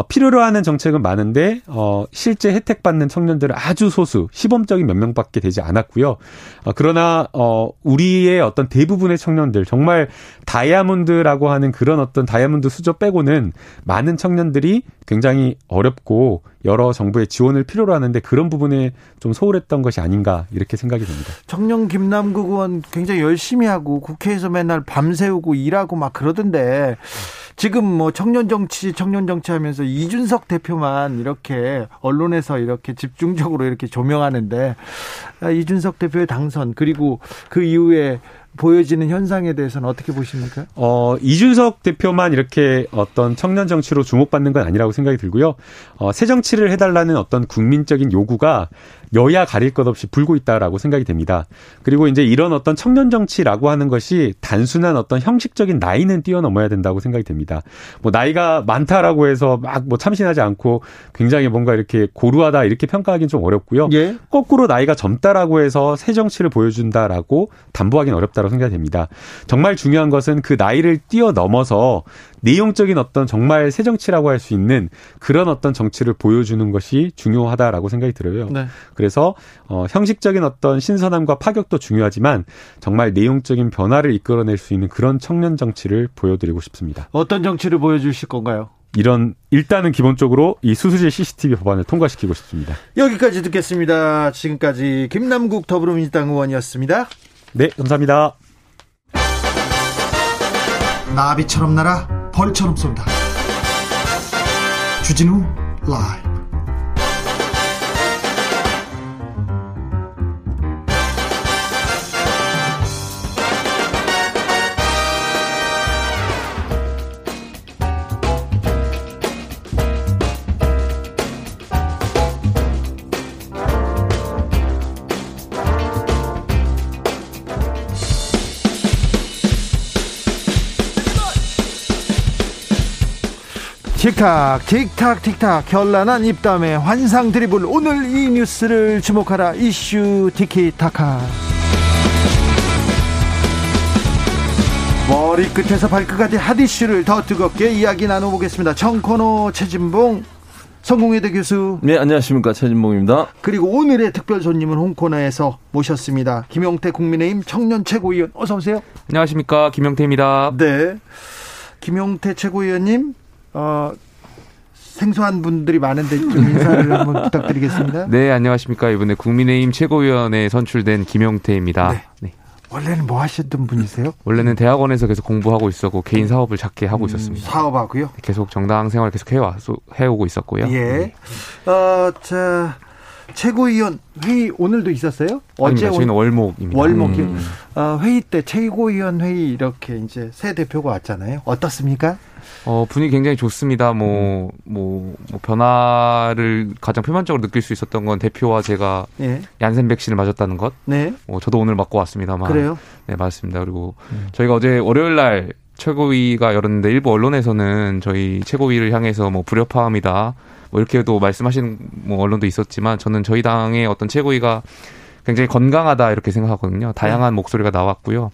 필요로 하는 정책은 많은데 실제 혜택 받는 청년들은 아주 소수, 시범적인 몇 명밖에 되지 않았고요. 그러나 우리의 어떤 대부분의 청년들, 정말 다이아몬드라고 하는 그런 어떤 다이아몬드 수저 빼고는 많은 청년들이 굉장히 어렵고 여러 정부의 지원을 필요로 하는데 그런 부분에 좀 소홀했던 것이 아닌가 이렇게 생각이 듭니다. 청년 김남국 의원 굉장히 열심히 하고 국회에서 맨날 밤새우고 일하고 막 그러던데 지금 뭐 청년 정치 하면서 이준석 대표만 이렇게 언론에서 이렇게 집중적으로 이렇게 조명하는데 이준석 대표의 당선 그리고 그 이후에 보여지는 현상에 대해서는 어떻게 보십니까? 이준석 대표만 이렇게 어떤 청년 정치로 주목받는 건 아니라고 생각이 들고요. 새 정치를 해달라는 어떤 국민적인 요구가 여야 가릴 것 없이 불고 있다라고 생각이 됩니다. 그리고 이제 이런 어떤 청년 정치라고 하는 것이 단순한 어떤 형식적인 나이는 뛰어넘어야 된다고 생각이 됩니다. 뭐 나이가 많다라고 해서 막 뭐 참신하지 않고 굉장히 뭔가 이렇게 고루하다 이렇게 평가하기는 좀 어렵고요. 예? 거꾸로 나이가 젊다라고 해서 새 정치를 보여준다라고 담보하기는 어렵다고 생각이 됩니다. 정말 중요한 것은 그 나이를 뛰어넘어서 내용적인 어떤 정말 새 정치라고 할 수 있는 그런 어떤 정치를 보여주는 것이 중요하다라고 생각이 들어요. 네. 그래서 형식적인 어떤 신선함과 파격도 중요하지만 정말 내용적인 변화를 이끌어낼 수 있는 그런 청년 정치를 보여드리고 싶습니다. 어떤 정치를 보여주실 건가요? 일단은 기본적으로 이 수수질 CCTV 법안을 통과시키고 싶습니다. 여기까지 듣겠습니다. 지금까지 김남국 더불어민주당 의원이었습니다. 네, 감사합니다. 나비처럼 날아 벌처럼 쏜다. 주진우 라이브. 틱탁 결란한 입담의 환상 드리블. 오늘 이 뉴스를 주목하라. 이슈 티키타카. 머리끝에서 발끝까지 핫이슈를 더 뜨겁게 이야기 나눠보겠습니다. 정코너 최진봉 성공회대 교수. 네, 안녕하십니까. 최진봉입니다. 그리고 오늘의 특별 손님은 홍코너에서 모셨습니다. 김용태 국민의힘 청년 최고위원, 어서 오세요. 안녕하십니까. 김용태입니다. 네, 김용태 최고위원님, 생소한 분들이 많은데 좀 인사를 한번 부탁드리겠습니다. 네, 안녕하십니까. 이번에 국민의힘 최고위원회에 선출된 김용태입니다. 네. 네. 원래는 뭐 하셨던 분이세요? 원래는 대학원에서 계속 공부하고 있었고 개인 사업을 작게 하고 있었습니다. 사업하고요? 계속 정당 생활 계속 해오고 있었고요. 예. 네. 자, 최고위원 회의 오늘도 있었어요? 어제 저희는 월목입니다. 월목이요. 회의 때 최고위원 회의 이렇게 이제 새 대표가 왔잖아요. 어떻습니까? 분위기 굉장히 좋습니다. 뭐 변화를 가장 표면적으로 느낄 수 있었던 건 대표와 제가 네. 얀센 백신을 맞았다는 것. 네. 저도 오늘 맞고 왔습니다만. 그래요? 네, 맞습니다. 그리고 저희가 어제 월요일 날 최고위가 열었는데 일부 언론에서는 저희 최고위를 향해서 뭐 불협화음이다 뭐 이렇게도 말씀하시는 뭐 언론도 있었지만 저는 저희 당의 어떤 최고위가 굉장히 건강하다 이렇게 생각하거든요. 다양한 목소리가 나왔고요.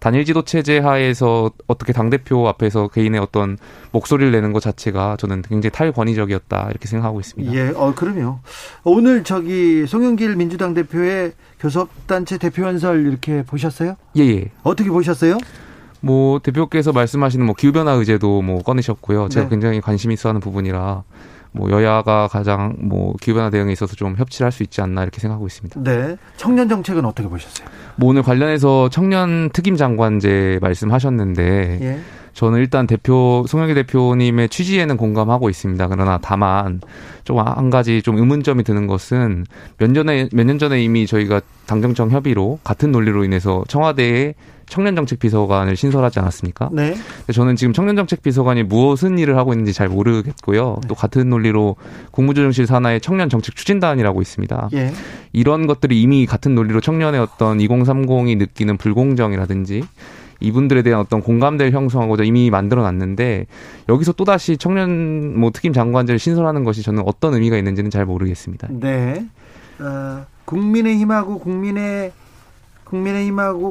단일 지도 체제 하에서 어떻게 당대표 앞에서 개인의 어떤 목소리를 내는 것 자체가 저는 굉장히 탈권위적이었다 이렇게 생각하고 있습니다. 예, 그럼요. 오늘 송영길 민주당 대표의 교섭단체 대표연설 이렇게 보셨어요? 예. 어떻게 보셨어요? 뭐 대표께서 말씀하시는 뭐 기후변화 의제도 뭐 꺼내셨고요. 제가 네. 굉장히 관심 있어하는 부분이라 뭐 여야가 가장 뭐 기후변화 대응에 있어서 좀 협치를 할 수 있지 않나 이렇게 생각하고 있습니다. 네. 청년 정책은 어떻게 보셨어요? 뭐 오늘 관련해서 청년 특임 장관제 말씀하셨는데 예. 저는 일단 송영길 대표님의 취지에는 공감하고 있습니다. 그러나 다만 좀 한 가지 좀 의문점이 드는 것은 몇 년 전에 이미 저희가 당정청 협의로 같은 논리로 인해서 청와대에 청년정책비서관을 신설하지 않았습니까? 네. 저는 지금 청년정책비서관이 무슨 일을 하고 있는지 잘 모르겠고요. 네. 또 같은 논리로 국무조정실 산하의 청년정책추진단이라고 있습니다. 예. 이런 것들이 이미 같은 논리로 청년의 어떤 2030이 느끼는 불공정이라든지 이분들에 대한 어떤 공감대를 형성하고자 이미 만들어놨는데 여기서 또다시 청년 특임 장관제를 신설하는 것이 저는 어떤 의미가 있는지는 잘 모르겠습니다. 네. 국민의힘하고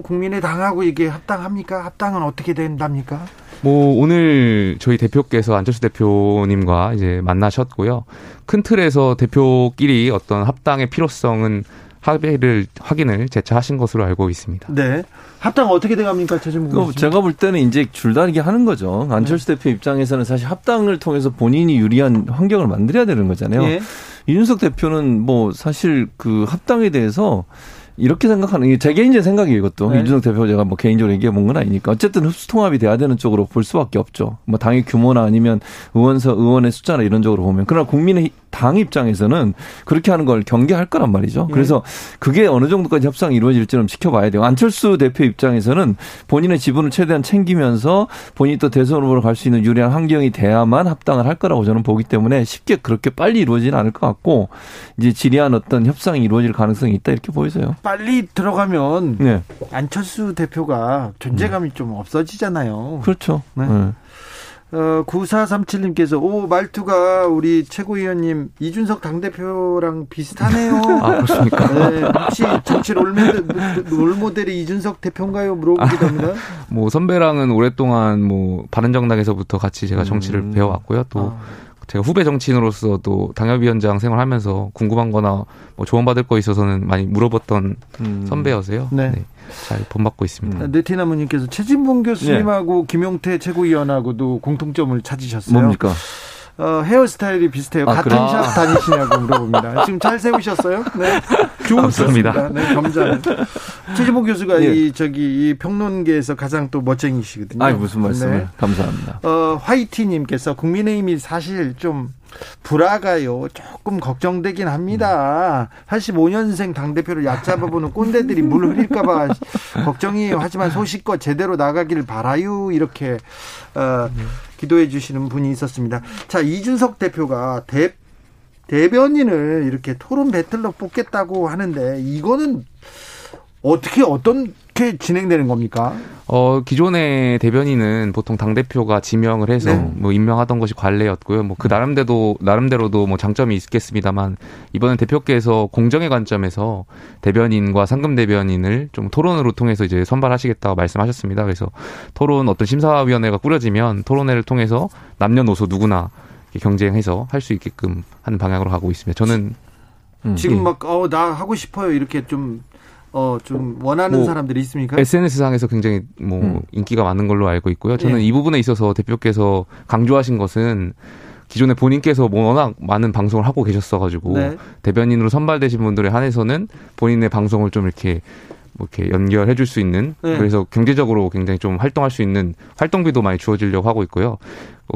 국민의당하고 이게 합당합니까? 합당은 어떻게 된답니까? 오늘 저희 대표께서 안철수 대표님과 이제 만나셨고요. 큰 틀에서 대표끼리 어떤 합당의 필요성은 확인을 재차하신 것으로 알고 있습니다. 네. 합당 어떻게 돼갑니까? 제가 볼 때는 이제 줄다리기 하는 거죠. 안철수 대표 입장에서는 사실 합당을 통해서 본인이 유리한 환경을 만들어야 되는 거잖아요. 예. 이준석 대표는 사실 그 합당에 대해서 이렇게 생각하는, 제 개인적인 생각이에요, 이것도. 네. 이준석 대표 제가 개인적으로 얘기해 본 건 아니니까. 어쨌든 흡수통합이 돼야 되는 쪽으로 볼 수밖에 없죠. 당의 규모나 아니면 의원의 숫자나 이런 쪽으로 보면. 그러나 국민의당 입장에서는 그렇게 하는 걸 경계할 거란 말이죠. 그래서 그게 어느 정도까지 협상이 이루어질지는 지켜봐야 돼요. 안철수 대표 입장에서는 본인의 지분을 최대한 챙기면서 본인이 또 대선 후보로 갈 수 있는 유리한 환경이 돼야만 합당을 할 거라고 저는 보기 때문에 쉽게 그렇게 빨리 이루어지는 않을 것 같고, 이제 지리한 어떤 협상이 이루어질 가능성이 있다, 이렇게 보이세요. 빨리 들어가면 네. 안철수 대표가 존재감이 좀 없어지잖아요. 그렇죠. 네. 9437님께서 말투가 우리 최고위원님 이준석 당대표랑 비슷하네요. 아, 그렇습니까? 네, 혹시 정치 롤모델이 이준석 대표인가요? 물어보기도 합니다. 선배랑은 오랫동안 바른정당에서부터 같이 제가 정치를 배워왔고요. 또 제가 후배 정치인으로서 또 당협위원장 생활하면서 궁금한 거나 조언받을 거 있어서는 많이 물어봤던 선배여서요. 네. 네. 잘 본받고 있습니다. 네티나무님께서 최진봉 교수님하고 네. 김용태 최고위원하고도 공통점을 찾으셨어요. 뭡니까? 헤어스타일이 비슷해요. 같은 샵 다니시냐고 물어봅니다. 지금 잘 세우셨어요? 네. 좋습니다. 네, 감사합니다. 최진봉 교수가 네. 이 평론계에서 가장 또 멋쟁이시거든요. 아니, 무슨 말씀을. 네. 감사합니다. 화이티님께서 국민의힘이 사실 좀 불화가요. 조금 걱정되긴 합니다. 85년생 당대표를 얕잡아보는 꼰대들이 물 흐릴까봐 걱정이에요. 하지만 소식껏 제대로 나가길 바라요. 이렇게 기도해 주시는 분이 있었습니다. 자, 이준석 대표가 대변인을 이렇게 토론 배틀로 뽑겠다고 하는데 이거는 어떻게 진행되는 겁니까? 기존의 대변인은 보통 당대표가 지명을 해서 네. 임명하던 것이 관례였고요. 그 나름대로도 장점이 있겠습니다만 이번엔 대표께서 공정의 관점에서 대변인과 상금 대변인을 좀 토론으로 통해서 이제 선발하시겠다고 말씀하셨습니다. 그래서 어떤 심사위원회가 꾸려지면 토론회를 통해서 남녀노소 누구나 경쟁해서 할 수 있게끔 하는 방향으로 가고 있습니다. 저는 지금 나 하고 싶어요. 이렇게 좀 원하는 사람들이 있습니까? SNS상에서 굉장히 인기가 많은 걸로 알고 있고요. 저는 이 부분에 있어서 대표께서 강조하신 것은 기존에 본인께서 워낙 많은 방송을 하고 계셨어가지고 네. 대변인으로 선발되신 분들에 한해서는 본인의 방송을 좀 이렇게 연결해 줄 수 있는 네. 그래서 경제적으로 굉장히 좀 활동할 수 있는 활동비도 많이 주어지려고 하고 있고요.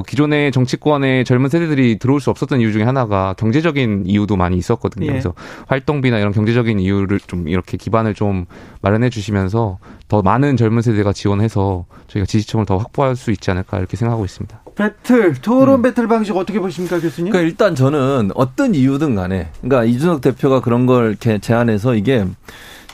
기존의 정치권에 젊은 세대들이 들어올 수 없었던 이유 중에 하나가 경제적인 이유도 많이 있었거든요. 예. 그래서 활동비나 이런 경제적인 이유를 좀 이렇게 기반을 좀 마련해 주시면서 더 많은 젊은 세대가 지원해서 저희가 지지층을 더 확보할 수 있지 않을까 이렇게 생각하고 있습니다. 토론 배틀 방식 어떻게 보십니까, 교수님? 그러니까 일단 저는 어떤 이유든 간에 이준석 대표가 그런 걸 제안해서 이게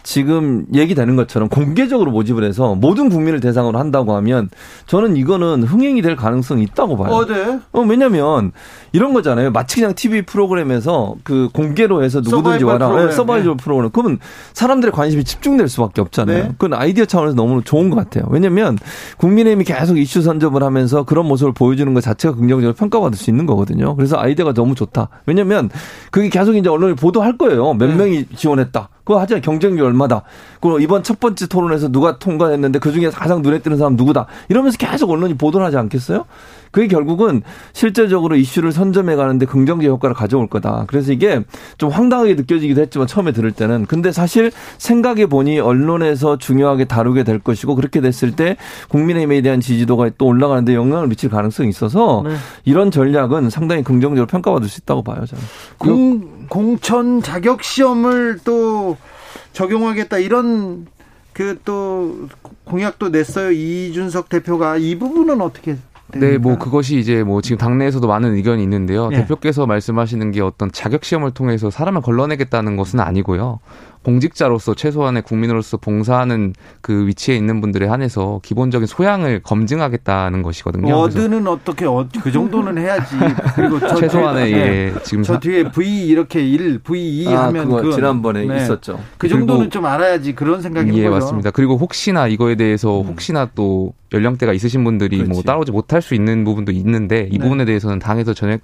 지금 얘기되는 것처럼 공개적으로 모집을 해서 모든 국민을 대상으로 한다고 하면 저는 이거는 흥행이 될 가능성이 있다고 봐요. 네. 왜냐면 이런 거잖아요. 마치 그냥 TV 프로그램에서 공개로 해서 누구든지 와라. 서바이벌 프로그램. 그러면 사람들의 관심이 집중될 수밖에 없잖아요. 네. 그건 아이디어 차원에서 너무 좋은 것 같아요. 왜냐면 국민의힘이 계속 이슈 선점을 하면서 그런 모습을 보여주는 것 자체가 긍정적으로 평가받을 수 있는 거거든요. 그래서 아이디어가 너무 좋다. 왜냐면 그게 계속 이제 언론이 보도할 거예요. 몇 명이 지원했다. 그거 하잖아요. 경쟁률 얼마다. 그리고 이번 첫 번째 토론에서 누가 통과했는데 그중에 가장 눈에 띄는 사람 누구다. 이러면서 계속 언론이 보도를 하지 않겠어요? 그게 결국은 실제적으로 이슈를 선점해 가는데 긍정적 효과를 가져올 거다. 그래서 이게 좀 황당하게 느껴지기도 했지만 처음에 들을 때는. 근데 사실 생각해 보니 언론에서 중요하게 다루게 될 것이고 그렇게 됐을 때 국민의힘에 대한 지지도가 또 올라가는데 영향을 미칠 가능성이 있어서 네. 이런 전략은 상당히 긍정적으로 평가받을 수 있다고 봐요. 저는. 공천 자격 시험을 또 적용하겠다 이런 그 또 공약도 냈어요. 이준석 대표가 이 부분은 어떻게 됩니까? 네, 뭐 그것이 이제 뭐 지금 당내에서도 많은 의견이 있는데요. 네. 대표께서 말씀하시는 게 어떤 자격 시험을 통해서 사람을 걸러내겠다는 것은 아니고요. 공직자로서 최소한의 국민으로서 봉사하는 그 위치에 있는 분들에 한해서 기본적인 소양을 검증하겠다는 것이거든요. 워드는 어떻게 그 정도는 해야지. 그리고 저 최소한의 예, 지금 저 뒤에 V 이렇게 1, V2 하면 그거 지난번에 네. 있었죠. 그 정도는 좀 알아야지 그런 생각인 거죠. 예, 맞습니다. 그리고 혹시나 이거에 대해서 혹시나 또 연령대가 있으신 분들이 그렇지. 뭐 따라오지 못할 수 있는 부분도 있는데 이 네. 부분에 대해서는 당에서 전액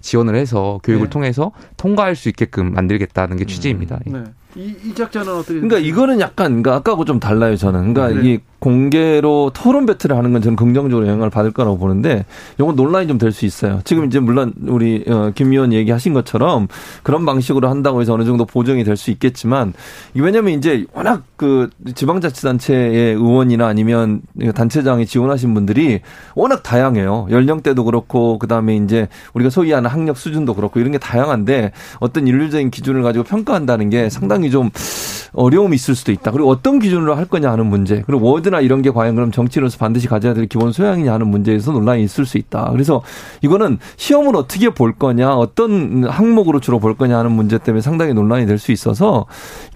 지원을 해서 교육을 네. 통해서 통과할 수 있게끔 만들겠다는 게 취지입니다. 네. 이 작전은 어떻게? 그러니까 이거는 약간 아까하고 좀 달라요 저는. 그러니까 네. 이 공개로 토론 배틀을 하는 건 저는 긍정적으로 영향을 받을 거라고 보는데 이건 논란이 좀 될 수 있어요. 지금 이제 물론 우리 김 의원 얘기하신 것처럼 그런 방식으로 한다고 해서 어느 정도 보정이 될 수 있겠지만 왜냐하면 이제 워낙 그 지방자치단체의 의원이나 아니면 단체장이 지원하신 분들이 워낙 다양해요. 연령대도 그렇고 그다음에 이제 우리가 소위 하는 학력 수준도 그렇고 이런 게 다양한데 어떤 일률적인 기준을 가지고 평가한다는 게 상당히 좀 어려움이 있을 수도 있다. 그리고 어떤 기준으로 할 거냐 하는 문제. 그리고 워드나 이런 게 과연 그럼 정치인으로서 반드시 가져야 될 기본 소양이냐 하는 문제에서 논란이 있을 수 있다. 그래서 이거는 시험을 어떻게 볼 거냐, 어떤 항목으로 주로 볼 거냐 하는 문제 때문에 상당히 논란이 될 수 있어서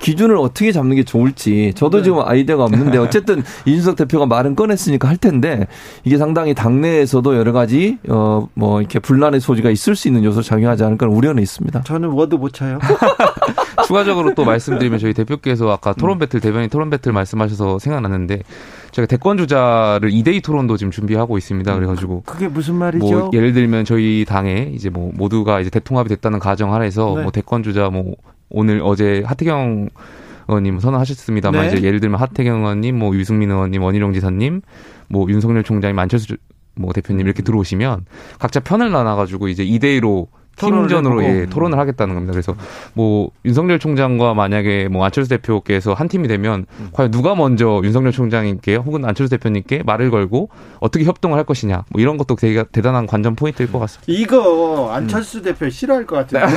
기준을 어떻게 잡는 게 좋을지 저도 지금 아이디어가 없는데 어쨌든 이준석 대표가 말은 꺼냈으니까 할 텐데 이게 상당히 당내에서도 여러 가지 뭐 이렇게 분란의 소지가 있을 수 있는 요소를 작용하지 않을까 우려는 있습니다. 저는 워드 못 차요. 추가적으로 또 말씀드리면 저희 대표께서 아까 토론 배틀 대변인 토론 배틀 말씀하셔서 생각났는데 저희가 대권 주자를 2대2 토론도 지금 준비하고 있습니다. 그래가지고 그게 무슨 말이죠? 뭐 예를 들면 저희 당에 이제 뭐 모두가 이제 대통합이 됐다는 가정 하에서 네. 뭐 대권 주자 뭐 오늘 어제 하태경 의원님 선언하셨습니다만 네. 이제 예를 들면 하태경 의원님, 뭐 유승민 의원님, 원희룡 지사님, 뭐 윤석열 총장님, 안철수 뭐 대표님 이렇게 들어오시면 각자 편을 나눠가지고 이제 2대2로 팀전으로 예, 토론을 하겠다는 겁니다. 그래서 뭐 윤석열 총장과 만약에 뭐 안철수 대표께서 한 팀이 되면 과연 누가 먼저 윤석열 총장님께 혹은 안철수 대표님께 말을 걸고 어떻게 협동을 할 것이냐 뭐 이런 것도 되게 대단한 관전 포인트일 것 같습니다. 이거 안철수 대표 싫어할 것 같아요.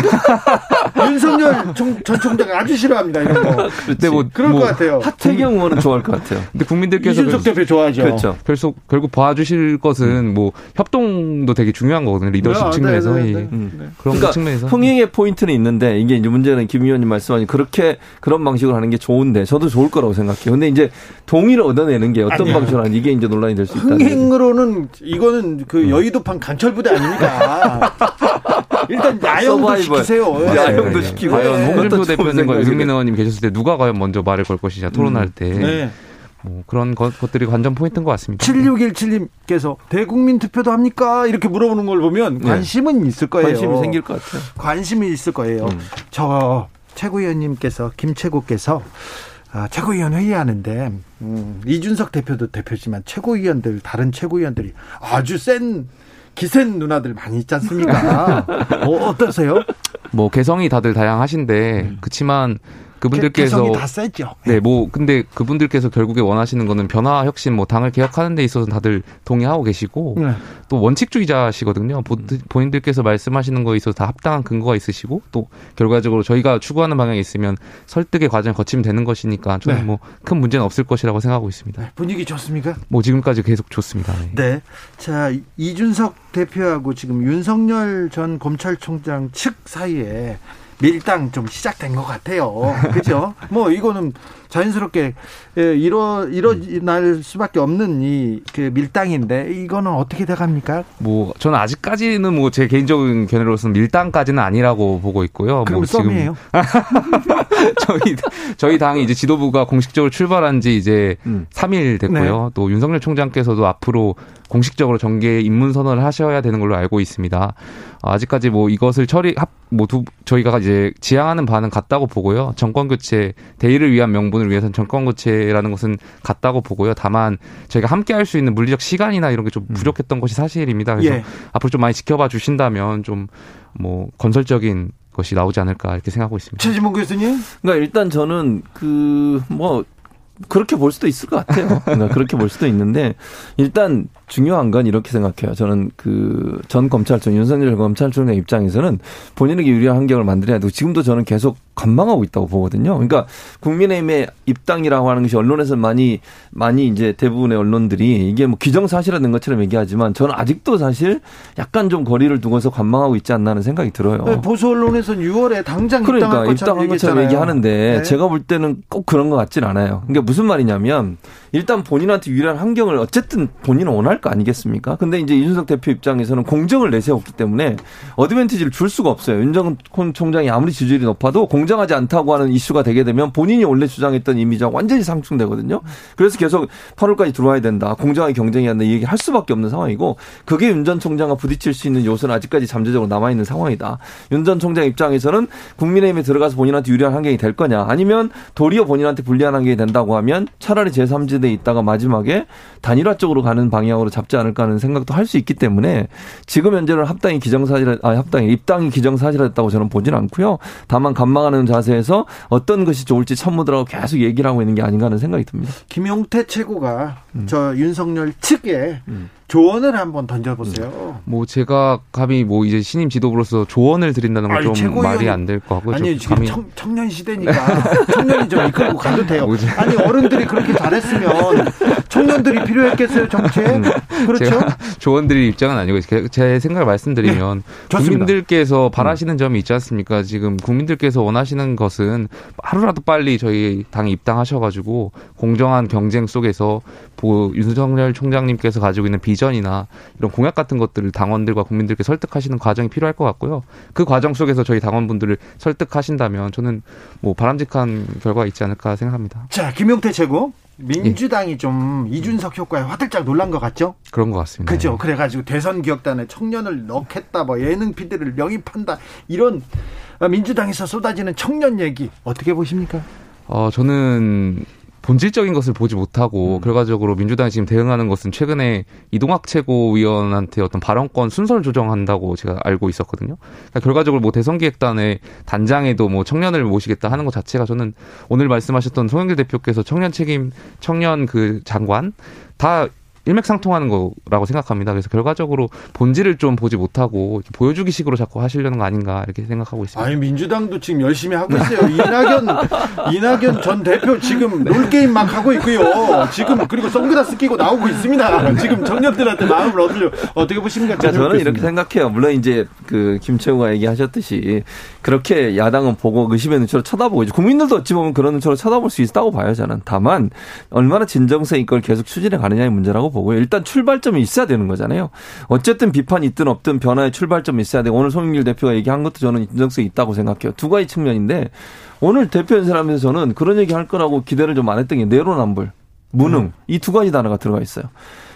윤석열 전 총장 아주 싫어합니다. 이런 거. 근데 뭐 그럴 것 같아요. 하태경 의원은 좋아할 것 같아요. 근데 국민들께서 이준석 대표 좋아하죠. 그렇죠. 결국 봐주실 것은 뭐 협동도 되게 중요한 거거든요. 리더십 측면에서. 네. 그러니까 측면에서. 흥행의 포인트는 있는데 이게 이제 문제는 김 의원님 말씀하신 그런 방식으로 하는 게 좋은데 저도 좋을 거라고 생각해요. 근데 이제 동의를 얻어내는 게 어떤 방식으로 하는 이게 이제 논란이 될 수 있다. 흥행으로는 이거는 그 여의도판 강철부대 아닙니까? 일단 야영도 시키세요. 야영도 시키고. 과연 홍준표 대표님과 유승민 의원님 계셨을 때 누가 과연 먼저 말을 걸 것이냐 토론할 때. 네. 뭐 그런 것들이 관전 포인트인 것 같습니다. 7617님께서 대국민 투표도 합니까? 이렇게 물어보는 걸 보면 관심은 네. 있을 거예요. 관심이 생길 것 같아요. 관심이 있을 거예요. 저 최고위원님께서 김최고께서 최고위원 회의하는데 이준석 대표도 대표지만 최고위원들 다른 최고위원들이 아주 센 기센 누나들 많이 있지 않습니까? 어떠세요? 뭐 개성이 다들 다양하신데 그치만 그분들께서 개성이 다 세죠. 네, 뭐 근데 그분들께서 결국에 원하시는 거는 변화, 혁신, 뭐 당을 개혁하는 데 있어서 다들 동의하고 계시고 네. 또 원칙주의자시거든요. 본인들께서 말씀하시는 거에 있어서 다 합당한 근거가 있으시고 또 결과적으로 저희가 추구하는 방향이 있으면 설득의 과정을 거치면 되는 것이니까 저는 네. 뭐 큰 문제는 없을 것이라고 생각하고 있습니다. 네, 분위기 좋습니까? 뭐 지금까지 계속 좋습니다. 네. 네. 자, 이준석 대표하고 지금 윤석열 전 검찰총장 측 사이에 밀당 좀 시작된 것 같아요. 그죠? 뭐, 이거는 자연스럽게, 일어날 수밖에 없는 그 밀당인데, 이거는 어떻게 돼갑니까? 뭐, 저는 아직까지는 뭐, 제 개인적인 견해로서는 밀당까지는 아니라고 보고 있고요. 그럼 뭐 지금 썸이에요? 저희 당이 이제 지도부가 공식적으로 출발한 지 이제 3일 됐고요. 네. 또 윤석열 총장께서도 앞으로 공식적으로 정계 입문 선언을 하셔야 되는 걸로 알고 있습니다. 아직까지 뭐 이것을 저희가 이제 지향하는 바는 같다고 보고요. 정권 교체 대의를 위한 명분을 위해서는 정권 교체라는 것은 같다고 보고요. 다만 저희가 함께 할 수 있는 물리적 시간이나 이런 게 좀 부족했던 것이 사실입니다. 그래서 예. 앞으로 좀 많이 지켜봐 주신다면 좀 뭐 건설적인 것이 나오지 않을까 이렇게 생각하고 있습니다. 최진봉 교수님? 그러니까 일단 저는 그렇게 볼 수도 있을 것 같아요. 그러니까 그렇게 볼 수도 있는데 일단 중요한 건 이렇게 생각해요. 저는 전 검찰청, 윤석열 검찰총장 입장에서는 본인에게 유리한 환경을 만들어야 되고 지금도 저는 계속 관망하고 있다고 보거든요. 그러니까 국민의힘의 입당이라고 하는 것이 언론에서 많이 이제 대부분의 언론들이 이게 뭐 기정사실화된 것처럼 얘기하지만 저는 아직도 사실 약간 좀 거리를 두고서 관망하고 있지 않나 하는 생각이 들어요. 네, 보수 언론에서는 6월에 당장 입당한 것처럼 얘기하는데 네. 제가 볼 때는 꼭 그런 것 같진 않아요. 그러니까 무슨 말이냐면 일단 본인한테 유리한 환경을 어쨌든 본인은 원할 거 아니겠습니까? 근데 이제 이준석 대표 입장에서는 공정을 내세웠기 때문에 어드밴티지를 줄 수가 없어요. 윤석열 총장이 아무리 지지율이 높아도 공정하지 않다고 하는 이슈가 되게 되면 본인이 원래 주장했던 이미지하고 완전히 상충되거든요. 그래서 계속 8월까지 들어와야 된다. 공정하게 경쟁해야 된다. 이 얘기를 할 수밖에 없는 상황이고 그게 윤 전 총장과 부딪힐 수 있는 요소는 아직까지 잠재적으로 남아있는 상황이다. 윤 전 총장 입장에서는 국민의힘에 들어가서 본인한테 유리한 환경이 될 거냐 아니면 도리어 본인한테 불리한 환경이 된다고 하면 차라리 제3지대에 있다가 마지막에 단일화 쪽으로 가는 방향으로 잡지 않을까 하는 생각도 할 수 있기 때문에 지금 현재는 입당이 기정사실화됐다고 저는 보진 않고요. 다만 관망하는 자세에서 어떤 것이 좋을지 참모들하고 계속 얘기를 하고 있는 게 아닌가 하는 생각이 듭니다. 김용태 최고가 저 윤석열 측에 조언을 한번 던져보세요. 뭐 제가 감히 뭐 이제 신임 지도부로서 조언을 드린다는 건 좀 말이 안 될 것 같고. 아니 지금 청년 시대니까 청년이 좀 이끌고 가도 돼요. 아니 어른들이 그렇게 잘했으면 청년들이 필요했겠어요 정치에? 그렇죠. 제가 조언드릴 입장은 아니고 제 생각을 말씀드리면 네, 국민들께서 바라시는 점이 있지 않습니까? 지금 국민들께서 원하시는 것은 하루라도 빨리 저희 당에 입당하셔가지고 공정한 경쟁 속에서 윤석열 총장님께서 가지고 있는 비전이나 이런 공약 같은 것들을 당원들과 국민들께 설득하시는 과정이 필요할 것 같고요. 그 과정 속에서 저희 당원분들을 설득하신다면 저는 뭐 바람직한 결과가 있지 않을까 생각합니다. 자, 김용태 최고. 민주당이 예. 좀 이준석 효과에 화들짝 놀란 것 같죠? 그런 것 같습니다. 그죠. 그래가지고 대선기획단에 청년을 넣겠다, 뭐 예능 PD를 영입한다 이런 민주당에서 쏟아지는 청년 얘기 어떻게 보십니까? 저는 본질적인 것을 보지 못하고 결과적으로 민주당이 지금 대응하는 것은 최근에 이동학 최고위원한테 어떤 발언권 순서를 조정한다고 제가 알고 있었거든요. 그러니까 결과적으로 뭐 대선기획단의 단장에도 뭐 청년을 모시겠다 하는 것 자체가 저는 오늘 말씀하셨던 송영길 대표께서 청년 그 장관 다 일맥상통하는 거라고 생각합니다. 그래서 결과적으로 본질을 좀 보지 못하고 보여주기 식으로 자꾸 하시려는 거 아닌가 이렇게 생각하고 있습니다. 아니 민주당도 지금 열심히 하고 있어요. 이낙연 전 대표 지금 네. 롤게임 막 하고 있고요. 지금 그리고 선글라스 끼고 나오고 있습니다. 지금 청년들한테 마음을 얻으려 어떻게 보십니까? 저는 이렇게 생각해요. 물론 이제 김 최고가 얘기하셨듯이 그렇게 야당은 보고 의심의 눈초로 쳐다보고 있죠. 국민들도 어찌 보면 그런 눈초로 쳐다볼 수 있다고 봐요. 저는 다만 얼마나 진정성 있걸 계속 추진해 가느냐의 문제라고 보고요. 일단 출발점이 있어야 되는 거잖아요. 어쨌든 비판이 있든 없든 변화의 출발점이 있어야 되고 오늘 송영길 대표가 얘기한 것도 저는 진정성이 있다고 생각해요. 두 가지 측면인데 오늘 대표 연설하면서 저는 그런 얘기할 거라고 기대를 좀 안 했던 게 내로남불, 무능 이 두 가지 단어가 들어가 있어요.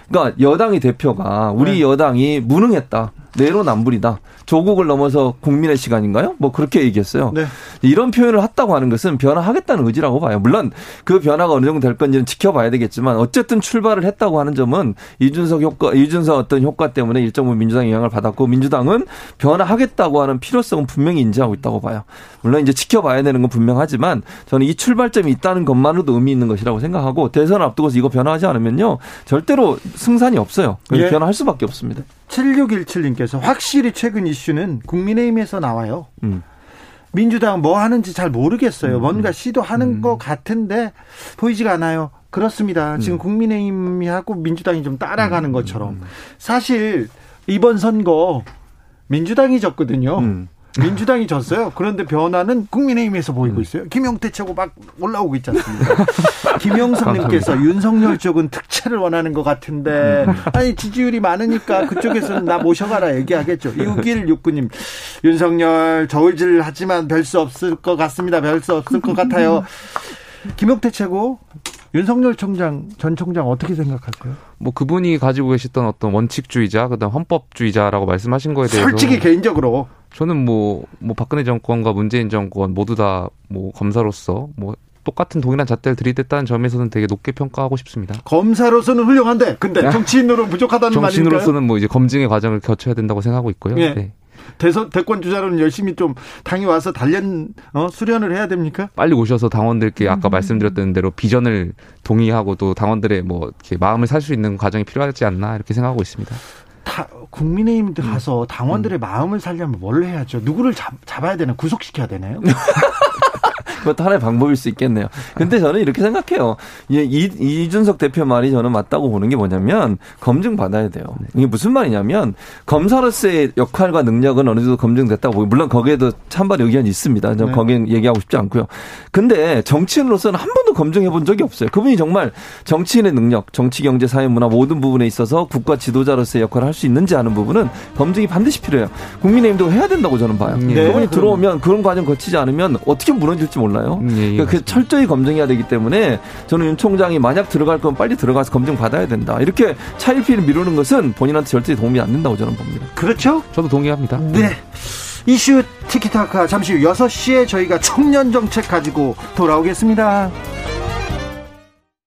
그러니까 여당의 대표가 우리 네. 여당이 무능했다. 내로남불이다. 조국을 넘어서 국민의 시간인가요? 뭐 그렇게 얘기했어요. 네. 이런 표현을 했다고 하는 것은 변화하겠다는 의지라고 봐요. 물론 그 변화가 어느 정도 될 건지는 지켜봐야 되겠지만 어쨌든 출발을 했다고 하는 점은 이준석 어떤 효과 때문에 일정 부분 민주당의 영향을 받았고 민주당은 변화하겠다고 하는 필요성은 분명히 인지하고 있다고 봐요. 물론 이제 지켜봐야 되는 건 분명하지만 저는 이 출발점이 있다는 것만으로도 의미 있는 것이라고 생각하고 대선을 앞두고서 이거 변화하지 않으면요. 절대로 승산이 없어요. 예. 변화할 수밖에 없습니다. 7617님께서 확실히 최근 이슈는 국민의힘에서 나와요. 민주당 뭐 하는지 잘 모르겠어요. 뭔가 시도하는 것 같은데 보이지가 않아요. 그렇습니다. 지금 국민의힘이 하고 민주당이 좀 따라가는 것처럼. 사실 이번 선거 민주당이 졌거든요. 민주당이 졌어요. 그런데 변화는 국민의힘에서 보이고 있어요. 김용태 쪽으로 막 올라오고 있지 않습니까? 김영석님께서 윤석열 쪽은 특채를 원하는 것 같은데 아니 지지율이 많으니까 그쪽에서는 나 모셔가라 얘기하겠죠. 6169님 윤석열 저울질 하지만 별 수 없을 것 같습니다. 별 수 없을 것 같아요. 김용태 최고 윤석열 총장 전 총장 어떻게 생각하세요? 뭐 그분이 가지고 계셨던 어떤 원칙주의자 그다음 헌법주의자라고 말씀하신 거에 대해서 솔직히 개인적으로 저는 뭐 박근혜 정권과 문재인 정권 모두 다 뭐 검사로서 뭐 똑같은 동일한 잣대를 들이댔다는 점에서는 되게 높게 평가하고 싶습니다. 검사로서는 훌륭한데 근데 정치인으로 부족하다는 말인가요? 정치인으로서는 뭐 이제 검증의 과정을 거쳐야 된다고 생각하고 있고요. 예. 네. 대권 주자로는 열심히 좀 당이 와서 수련을 해야 됩니까? 빨리 오셔서 당원들께 아까 말씀드렸던 대로 비전을 동의하고 또 당원들의 뭐 이렇게 마음을 살 수 있는 과정이 필요하지 않나 이렇게 생각하고 있습니다. 다 국민의힘 가서 당원들의 마음을 살려면 뭘 해야죠? 누구를 잡아야 되나? 구속시켜야 되나요? 그것도 하나의 방법일 수 있겠네요. 근데 저는 이렇게 생각해요. 이준석 대표 말이 저는 맞다고 보는 게 뭐냐면 검증받아야 돼요. 이게 무슨 말이냐면 검사로서의 역할과 능력은 어느 정도 검증됐다고 보고 물론 거기에도 찬반 의견이 있습니다. 저는 거긴 얘기하고 싶지 않고요. 근데 정치인으로서는 한 번도 검증해 본 적이 없어요. 그분이 정말 정치인의 능력, 정치, 경제, 사회, 문화 모든 부분에 있어서 국가 지도자로서의 역할을 할 수 있는지 하는 부분은 검증이 반드시 필요해요. 국민의힘도 해야 된다고 저는 봐요. 그분이 들어오면 그런 과정 거치지 않으면 어떻게 무너질지 몰라요. 그러니까 철저히 검증해야 되기 때문에 저는 윤 총장이 만약 들어갈 건 빨리 들어가서 검증 받아야 된다. 이렇게 차일피를 미루는 것은 본인한테 절대 도움이 안 된다고 저는 봅니다. 그렇죠? 저도 동의합니다. 네. 이슈 티키타카 잠시 후 6시에 저희가 청년 정책 가지고 돌아오겠습니다.